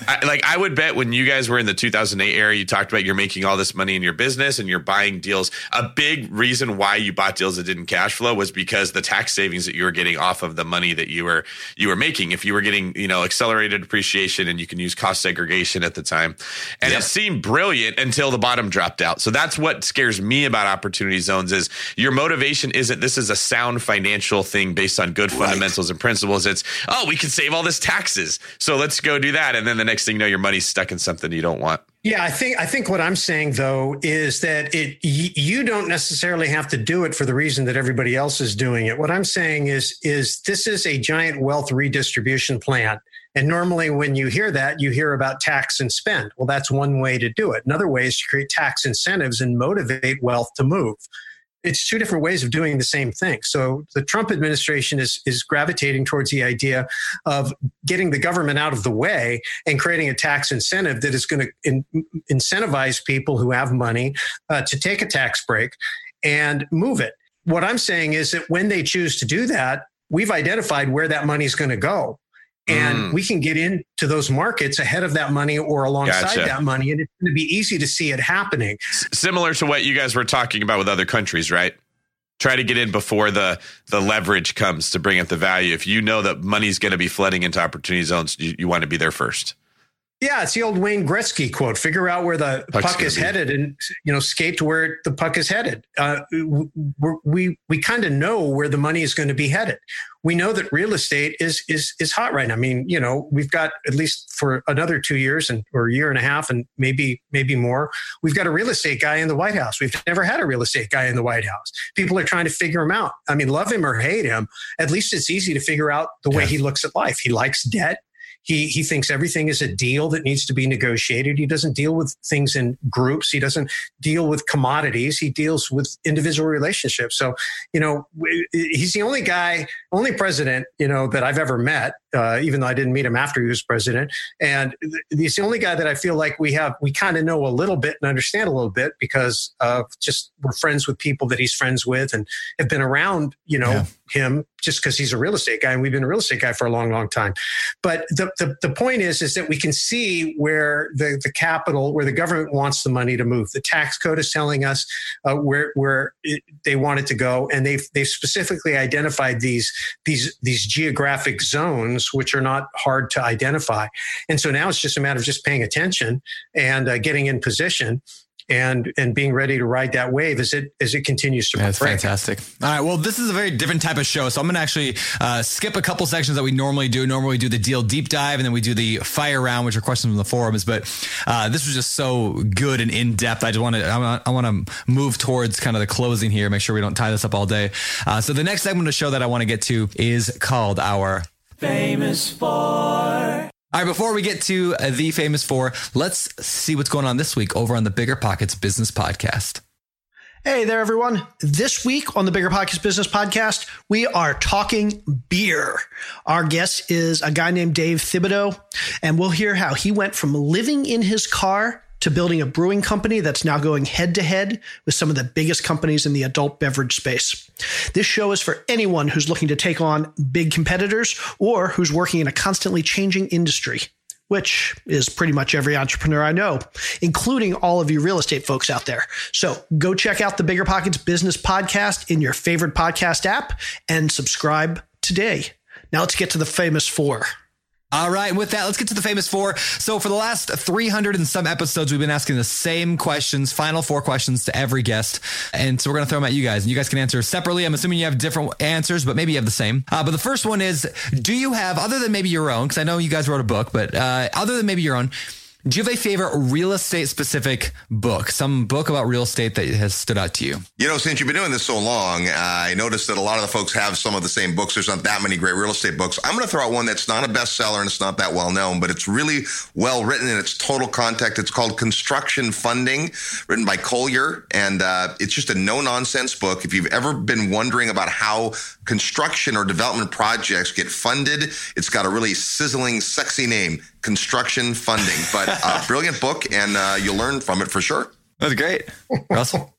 I, like I would bet when you guys were in the two thousand eight era, you talked about you're making all this money in your business and you're buying deals. A big reason why you bought deals that didn't cash flow was because the tax savings that you were getting off of the money that you were you were making. If you were getting, you know, accelerated depreciation and you can use cost segregation at the time. Time. And yep. It seemed brilliant until the bottom dropped out. So that's what scares me about opportunity zones is your motivation isn't this is a sound financial thing based on good right. fundamentals and principles. It's, oh, we can save all this taxes. So let's go do that. And then the next thing you know, your money's stuck in something you don't want. Yeah, I think I think what I'm saying, though, is that it y- you don't necessarily have to do it for the reason that everybody else is doing it. What I'm saying is, is this is a giant wealth redistribution plan. And normally when you hear that, you hear about tax and spend. Well, that's one way to do it. Another way is to create tax incentives and motivate wealth to move. It's two different ways of doing the same thing. So the Trump administration is, is gravitating towards the idea of getting the government out of the way and creating a tax incentive that is going to in, incentivize people who have money uh, to take a tax break and move it. What I'm saying is that when they choose to do that, we've identified where that money is going to go. And mm. we can get into those markets ahead of that money or alongside gotcha. that money. And it's going to be easy to see it happening. S- similar to what you guys were talking about with other countries, right? Try to get in before the, the leverage comes to bring up the value. If you know that money's going to be flooding into opportunity zones, you, you want to be there first. Yeah, it's the old Wayne Gretzky quote, figure out where the Puck's puck is headed and, you know, skate to where the puck is headed. Uh, we're, we we kind of know where the money is going to be headed. We know that real estate is is is hot right now. I mean, you know, we've got at least for another two years and or a year and a half and maybe maybe more, we've got a real estate guy in the White House. We've never had a real estate guy in the White House. People are trying to figure him out. I mean, love him or hate him, at least it's easy to figure out the way yeah. he looks at life. He likes debt. He he thinks everything is a deal that needs to be negotiated. He doesn't deal with things in groups. He doesn't deal with commodities. He deals with individual relationships. So, you know, he's the only guy, only president, you know, that I've ever met, uh, even though I didn't meet him after he was president. And he's the only guy that I feel like we have, we kind of know a little bit and understand a little bit because of just we're friends with people that he's friends with and have been around, you know, yeah. him just because he's a real estate guy and we've been a real estate guy for a long, long time. But the The, the point is, is that we can see where the, the capital, where the government wants the money to move. The tax code is telling us uh, where where it, they want it to go, and they've they've specifically identified these these these geographic zones, which are not hard to identify. And so now it's just a matter of just paying attention and uh, getting in position. And and being ready to ride that wave as it as it continues to. That's break. Fantastic. All right. Well, this is a very different type of show, so I'm going to actually uh, skip a couple sections that we normally do. Normally, we do the deal deep dive, and then we do the fire round, which are questions from the forums. But uh, this was just so good and in depth. I just want to I, I want to move towards kind of the closing here. Make sure we don't tie this up all day. Uh, so the next segment of the show that I want to get to is called our Famous Four. All right, before we get to the Famous Four, let's see what's going on this week over on the Bigger Pockets Business Podcast. Hey there, everyone. This week on the Bigger Pockets Business Podcast, we are talking beer. Our guest is a guy named Dave Thibodeau, and we'll hear how he went from living in his car to building a brewing company that's now going head-to-head with some of the biggest companies in the adult beverage space. This show is for anyone who's looking to take on big competitors or who's working in a constantly changing industry, which is pretty much every entrepreneur I know, including all of you real estate folks out there. So go check out the Bigger Pockets Business Podcast in your favorite podcast app and subscribe today. Now let's get to the Famous Four. All right. With that, let's get to the Famous Four. So for the last three hundred and some episodes, we've been asking the same questions, final four questions to every guest. And so we're going to throw them at you guys and you guys can answer separately. I'm assuming you have different answers, but maybe you have the same. Uh, but the first one is, do you have, other than maybe your own, because I know you guys wrote a book, but uh, other than maybe your own, do you have a favorite real estate specific book, some book about real estate that has stood out to you? You know, since you've been doing this so long, uh, I noticed that a lot of the folks have some of the same books. There's not that many great real estate books. I'm going to throw out one that's not a bestseller and it's not that well known, but it's really well written in its total context. It's called Construction Funding, written by Collier. And uh, it's just a no nonsense book. If you've ever been wondering about how construction or development projects get funded, it's got a really sizzling, sexy name. Construction Funding. But uh, brilliant book, and uh, you'll learn from it for sure. That's great, Russell.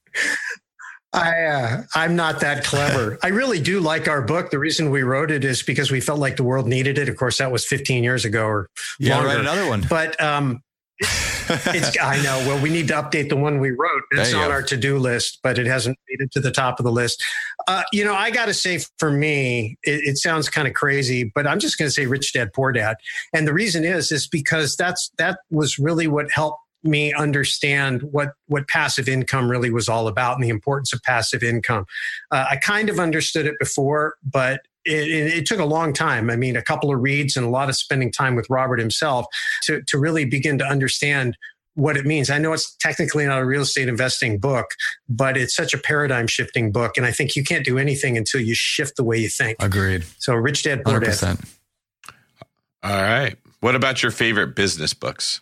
I, uh, I'm not that clever. I really do like our book. The reason we wrote it is because we felt like the world needed it. Of course, that was fifteen years ago or yeah, longer. Write another one. But um, it's, I know. Well, we need to update the one we wrote. It's on go. our to-do list, but it hasn't made it to the top of the list. Uh, you know, I got to say, for me, it, it sounds kind of crazy, but I'm just going to say rich dad, poor dad. And the reason is, is because that's that was really what helped me understand what, what passive income really was all about and the importance of passive income. Uh, I kind of understood it before, but it, it, it took a long time. I mean, a couple of reads and a lot of spending time with Robert himself to, to really begin to understand what it means. I know it's technically not a real estate investing book, but it's such a paradigm shifting book. And I think you can't do anything until you shift the way you think. Agreed. So rich dad, poor one hundred percent. Dad. All right. What about your favorite business books?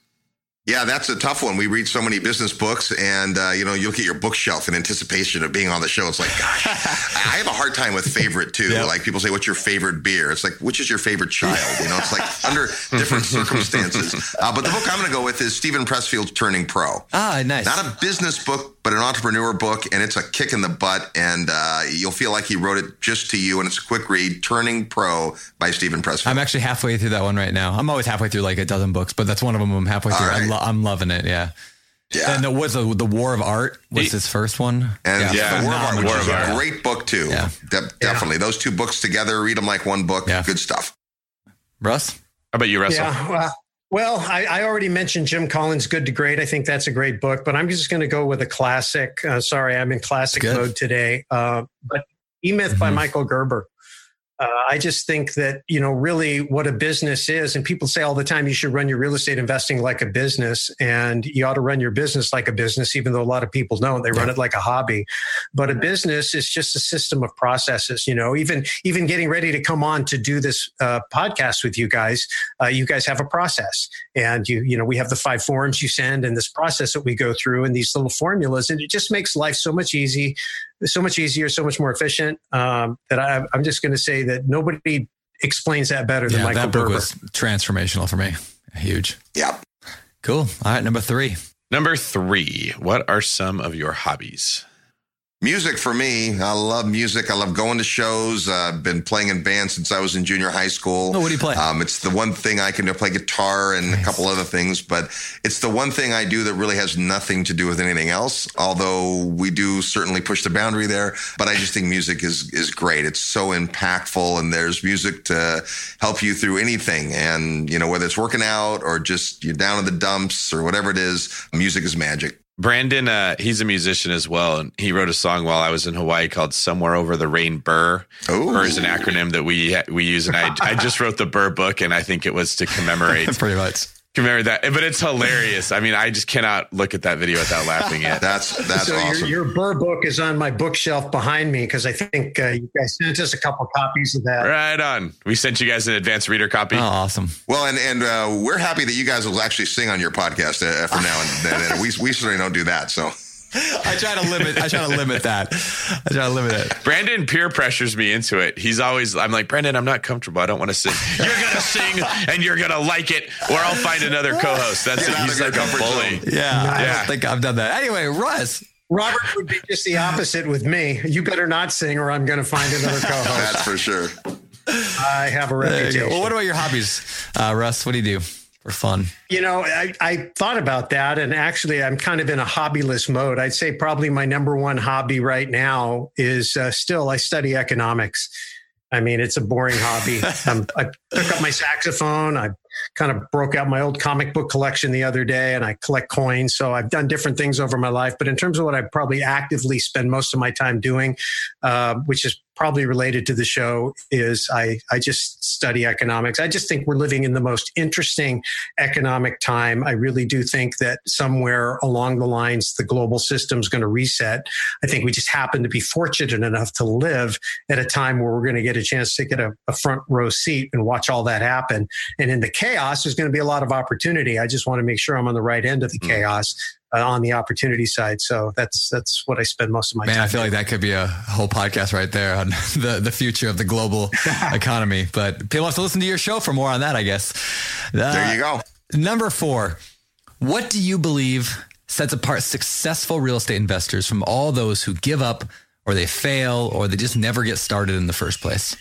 Yeah, that's a tough one. We read so many business books, and uh, you know, you look at your bookshelf in anticipation of being on the show. It's like, gosh, I have a hard time with favorite too. Yep. Like people say, "What's your favorite beer?" It's like, "Which is your favorite child?" You know, it's like under different circumstances. Uh, but the book I'm going to go with is Stephen Pressfield's Turning Pro. Ah, nice. Not a business book, but an entrepreneur book, and it's a kick in the butt, and uh, you'll feel like he wrote it just to you. And it's a quick read, Turning Pro by Stephen Pressfield. I'm actually halfway through that one right now. I'm always halfway through like a dozen books, but that's one of them I'm halfway through. Right. I lo- I'm loving it. Yeah. Yeah. And the, what's the, the War of Art was his first one. And yeah, yeah. War of Art, which War is a Art. great book too. Yeah. De- definitely. Yeah. Those two books together, read them like one book. Yeah. Good stuff. Russ? How about you, Russell? Yeah. Well, Well, I, I already mentioned Jim Collins' Good to Great. I think that's a great book, but I'm just going to go with a classic. Uh, sorry, I'm in classic Good. mode today. Uh, but E-Myth mm-hmm. by Michael Gerber. Uh, I just think that, you know, really what a business is, and people say all the time, you should run your real estate investing like a business, and you ought to run your business like a business, even though a lot of people don't. They run yeah. it like a hobby. But a business is just a system of processes, you know, even, even getting ready to come on to do this uh, podcast with you guys, uh, you guys have a process, and you, you know, we have the five forms you send and this process that we go through and these little formulas, and it just makes life so much easy. so much easier, so much more efficient, um, that I, I'm just going to say that nobody explains that better than yeah, Michael Gerber. That book was transformational for me. Huge. Yep. Cool. All right. Number three. Number three. What are some of your hobbies? Music for me. I love music. I love going to shows. Uh, I've been playing in bands since I was in junior high school. Oh, what do you play? Um, it's the one thing I can do. I play guitar and nice. a couple other things, but it's the one thing I do that really has nothing to do with anything else, although we do certainly push the boundary there. But I just think music is is great. It's so impactful, and there's music to help you through anything. And, you know, whether it's working out or just you're down in the dumps or whatever it is, music is magic. Brandon, uh, he's a musician as well, and he wrote a song while I was in Hawaii called "Somewhere Over the Rain." Burr, Ooh. Burr is an acronym that we we use, and I I just wrote the Burr book, and I think it was to commemorate pretty much commemorate that. But it's hilarious. I mean, I just cannot look at that video without laughing at. that's that's so awesome. Your, your Burr book is on my bookshelf behind me because I think uh, you guys sent us a couple copies of that. Right on. We sent you guys an advanced reader copy. Oh, awesome. Well, and and uh, we're happy that you guys will actually sing on your podcast uh, from now and then. And we we certainly don't do that. So I try to limit. I try to limit that. I try to limit it. Brandon peer pressures me into it. He's always. I'm like, Brandon, I'm not comfortable. I don't want to sing. You're gonna sing, and you're gonna like it, or I'll find another co-host. That's it. He's like a bully. Yeah, yeah, I don't think I've done that. Anyway, Russ. Robert would be just the opposite with me. You better not sing, or I'm gonna find another co-host. That's for sure. I have a reputation. Well, what about your hobbies, uh, Russ? What do you do? Or fun. You know, I, I thought about that, and actually I'm kind of in a hobbyless mode. I'd say probably my number one hobby right now is uh, still I study economics. I mean, it's a boring hobby. um, I took up my saxophone. I kind of broke out my old comic book collection the other day, and I collect coins. So I've done different things over my life. But in terms of what I probably actively spend most of my time doing, uh, which is probably related to the show, is I, I just study economics. I just think we're living in the most interesting economic time. I really do think that somewhere along the lines, the global system's going to reset. I think we just happen to be fortunate enough to live at a time where we're going to get a chance to get a, a front row seat and watch all that happen. And in the chaos, there's going to be a lot of opportunity. I just want to make sure I'm on the right end of the mm-hmm. chaos. Uh, on the opportunity side. So that's that's what I spend most of my Man, time. Man, I feel like that could be a whole podcast right there on the, the future of the global economy. But people have to listen to your show for more on that, I guess. Uh, there you go. Number four, What do you believe sets apart successful real estate investors from all those who give up or they fail or they just never get started in the first place?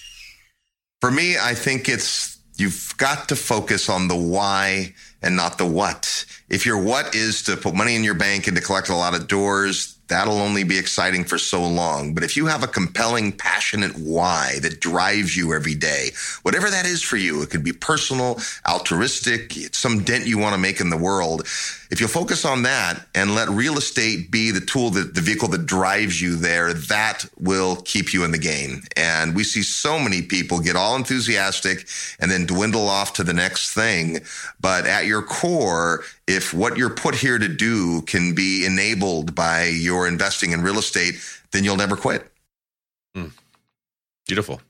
For me, I think it's you've got to focus on the why and not the what. If your what is to put money in your bank and to collect a lot of doors, that'll only be exciting for so long. But if you have a compelling, passionate why that drives you every day, whatever that is for you, it could be personal, altruistic, it's some dent you want to make in the world. If you focus on that and let real estate be the tool, that the vehicle that drives you there, that will keep you in the game. And we see so many people get all enthusiastic and then dwindle off to the next thing. But at your core, if what you're put here to do can be enabled by your investing in real estate, then you'll never quit. Mm. Beautiful.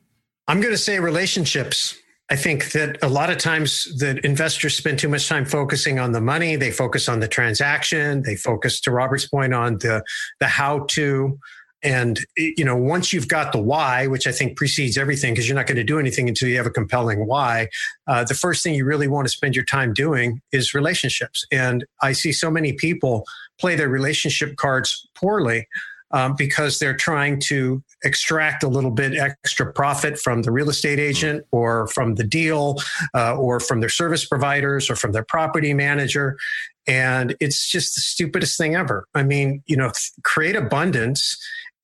I'm going to say relationships. I think that a lot of times the investors spend too much time focusing on the money. They focus on the transaction. They focus, to Robert's point, on the, the how-to. And, you know, once you've got the why, which I think precedes everything, because you're not going to do anything until you have a compelling why, uh, the first thing you really want to spend your time doing is relationships. And I see so many people play their relationship cards poorly um, because they're trying to extract a little bit extra profit from the real estate agent or from the deal uh, or from their service providers or from their property manager. And it's just the stupidest thing ever. I mean, you know, create abundance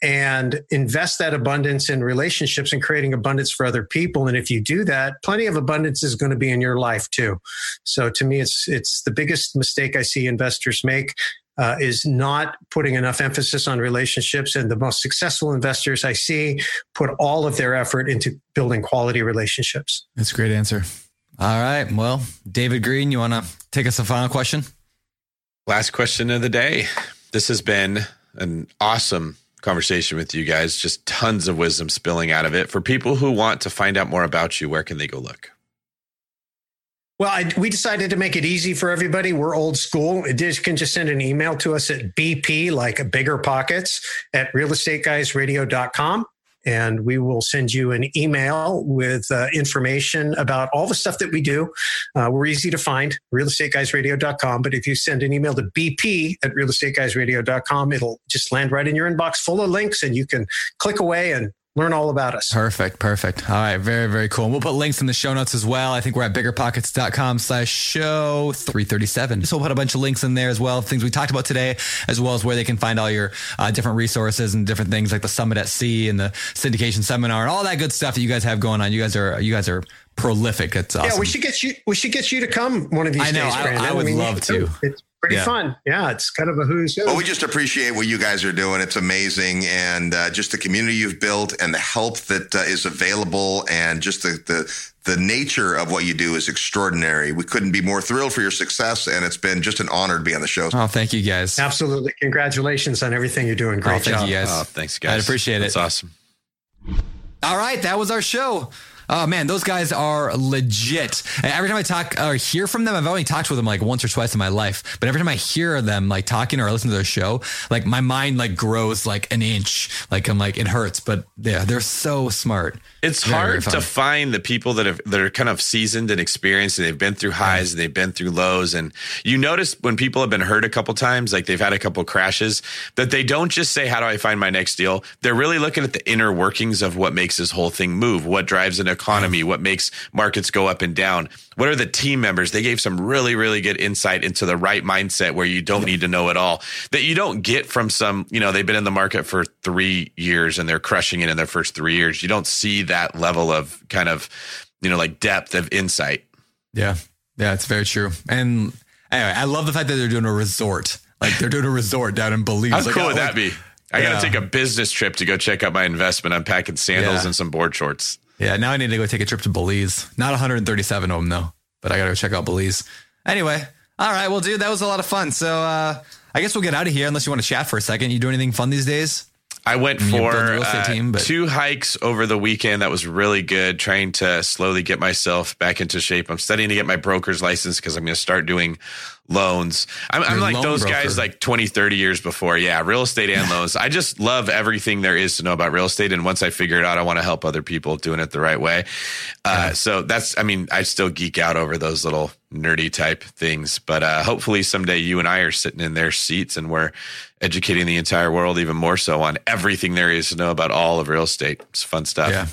and invest that abundance in relationships and creating abundance for other people. And if you do that, plenty of abundance is going to be in your life too. So to me, it's it's the biggest mistake I see investors make uh, is not putting enough emphasis on relationships. And the most successful investors I see put all of their effort into building quality relationships. That's a great answer. All right. Well, David Greene, you want to take us a final question? Last question of the day. This has been an awesome conversation with you guys. Just tons of wisdom spilling out of it. For people who want to find out more about you, where can they go look? Well, I, we decided to make it easy for everybody. We're old school. You can just send an email to us at B P, like Bigger Pockets, at real estate guys radio dot com. And we will send you an email with uh, information about all the stuff that we do. Uh, we're easy to find, real estate guys radio dot com. But if you send an email to B P at real estate guys radio dot com, it'll just land right in your inbox full of links and you can click away and learn all about us. Perfect. Perfect. All right. Very, very cool. And we'll put links in the show notes as well. I think we're at biggerpockets.com slash show 337. So we'll put a bunch of links in there as well. Things we talked about today, as well as where they can find all your uh, different resources and different things like the Summit at Sea and the syndication seminar and all that good stuff that you guys have going on. You guys are, you guys are prolific. That's awesome. Yeah. We should get you, we should get you to come one of these I know, days. I, I would I mean, love to. It's pretty yeah. fun. Yeah. It's kind of a who's who. Well, we just appreciate what you guys are doing. It's amazing. And uh, just the community you've built and the help that uh, is available and just the, the, the nature of what you do is extraordinary. We couldn't be more thrilled for your success. And it's been just an honor to be on the show. Oh, thank you guys. Absolutely. Congratulations on everything you're doing. Great oh, thank job. You guys. Oh, thanks guys. I appreciate That's it. That's awesome. All right. That was our show. Oh man, those guys are legit. Every time I talk or hear from them, I've only talked with them like once or twice in my life. But every time I hear them like talking or I listen to their show, like my mind like grows like an inch. Like I'm like, it hurts, but yeah, they're so smart. It's very, hard very to find the people that have, that are kind of seasoned and experienced and they've been through highs and they've been through lows. And you notice when people have been hurt a couple times, like they've had a couple crashes, that they don't just say, how do I find my next deal? They're really looking at the inner workings of what makes this whole thing move, what drives an economy, what makes markets go up and down. What are the team members? They gave some really, really good insight into the right mindset where you don't need to know it all, that you don't get from some, you know, they've been in the market for three years and they're crushing it in their first three years. You don't see that level of kind of, you know, like depth of insight. Yeah. Yeah, it's very true. And anyway, I love the fact that they're doing a resort. Like they're doing a resort down in Belize. How like, cool would like, that be? I yeah. got to take a business trip to go check out my investment. I'm packing sandals yeah. and some board shorts. Yeah, now I need to go take a trip to Belize. Not one hundred thirty-seven of them, though, but I got to go check out Belize. Anyway, all right. Well, dude, that was a lot of fun. So uh, I guess we'll get out of here unless you want to chat for a second. You do anything fun these days? I went I mean, for uh, team, two hikes over the weekend. That was really good. Trying to slowly get myself back into shape. I'm studying to get my broker's license because I'm going to start doing loans. I'm, I'm like loan those broker. guys like twenty, thirty years before. Yeah. Real estate and loans. I just love everything there is to know about real estate. And once I figure it out, I want to help other people doing it the right way. Uh, yeah. So that's, I mean, I still geek out over those little nerdy type things, but uh, hopefully someday you and I are sitting in their seats and we're educating the entire world even more so on everything there is to know about all of real estate. It's fun stuff. Yeah.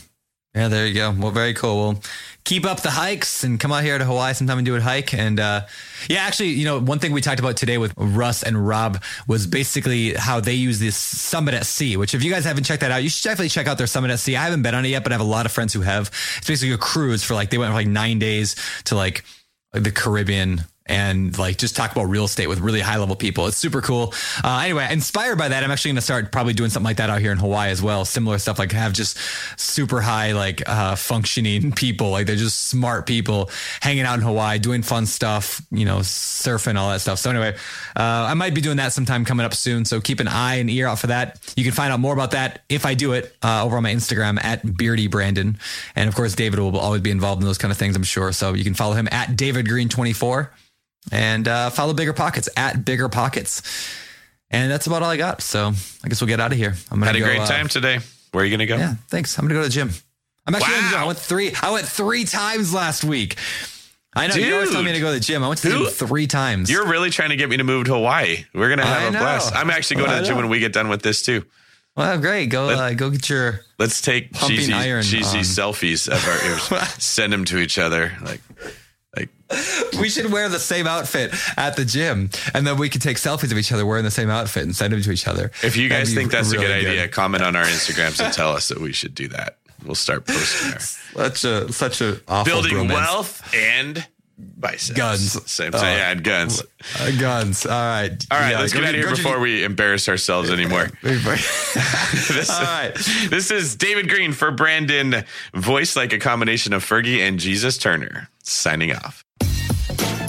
Yeah. There you go. Well, very cool. Well, keep up the hikes and come out here to Hawaii sometime and do a hike. And uh, yeah, actually, you know, one thing we talked about today with Russ and Rob was basically how they use this Summit at Sea, which if you guys haven't checked that out, you should definitely check out their Summit at Sea. I haven't been on it yet, but I have a lot of friends who have. It's basically a cruise for like, they went for like nine days to like the Caribbean and like just talk about real estate with really high level people. It's super cool. Uh, anyway, inspired by that, I'm actually going to start probably doing something like that out here in Hawaii as well. Similar stuff, like have just super high, like uh, functioning people. Like they're just smart people hanging out in Hawaii, doing fun stuff, you know, surfing, all that stuff. So anyway, uh, I might be doing that sometime coming up soon. So keep an eye and ear out for that. You can find out more about that if I do it uh, over on my Instagram at BeardyBrandon. And of course, David will always be involved in those kind of things, I'm sure. So you can follow him at David Greene twenty-four. And uh, follow Bigger Pockets at Bigger Pockets. And that's about all I got. So I guess we'll get out of here. I'm gonna Had a go, great time uh, today. Where are you going to go? Yeah, thanks. I'm going to go to the gym. I'm actually wow. going to go. I went three. I went three times last week. I know. Dude, you always tell me to go to the gym. I went to the gym three times. You're really trying to get me to move to Hawaii. We're going to have I a know. blast. I'm actually going well, to the gym when we get done with this too. Well, great. Go Let, uh, go get your Let's take cheesy, cheesy selfies of our send them to each other. Like... Like, we should wear the same outfit at the gym, and then we could take selfies of each other wearing the same outfit and send them to each other. If you guys think that's really a good, good idea, comment on our Instagrams and tell us that we should do that. We'll start posting there. Such a such a awful building bromance. Wealth and biceps. Guns. Same thing. Uh, yeah, and guns. Uh, guns. All right. All right. Yeah, let's get out of here before to... we embarrass ourselves anymore. this, All right. This is David Greene for Brandon, voice like a combination of Fergie and Jesus Turner, signing off.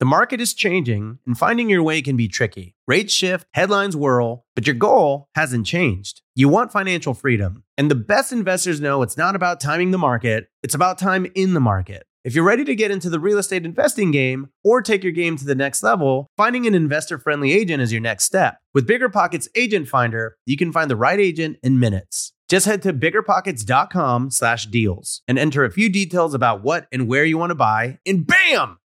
The market is changing, and finding your way can be tricky. Rates shift, headlines whirl, but your goal hasn't changed. You want financial freedom, and the best investors know it's not about timing the market, it's about time in the market. If you're ready to get into the real estate investing game or take your game to the next level, finding an investor-friendly agent is your next step. With BiggerPockets Agent Finder, you can find the right agent in minutes. Just head to bigger pockets dot com slash deals and enter a few details about what and where you want to buy, and bam!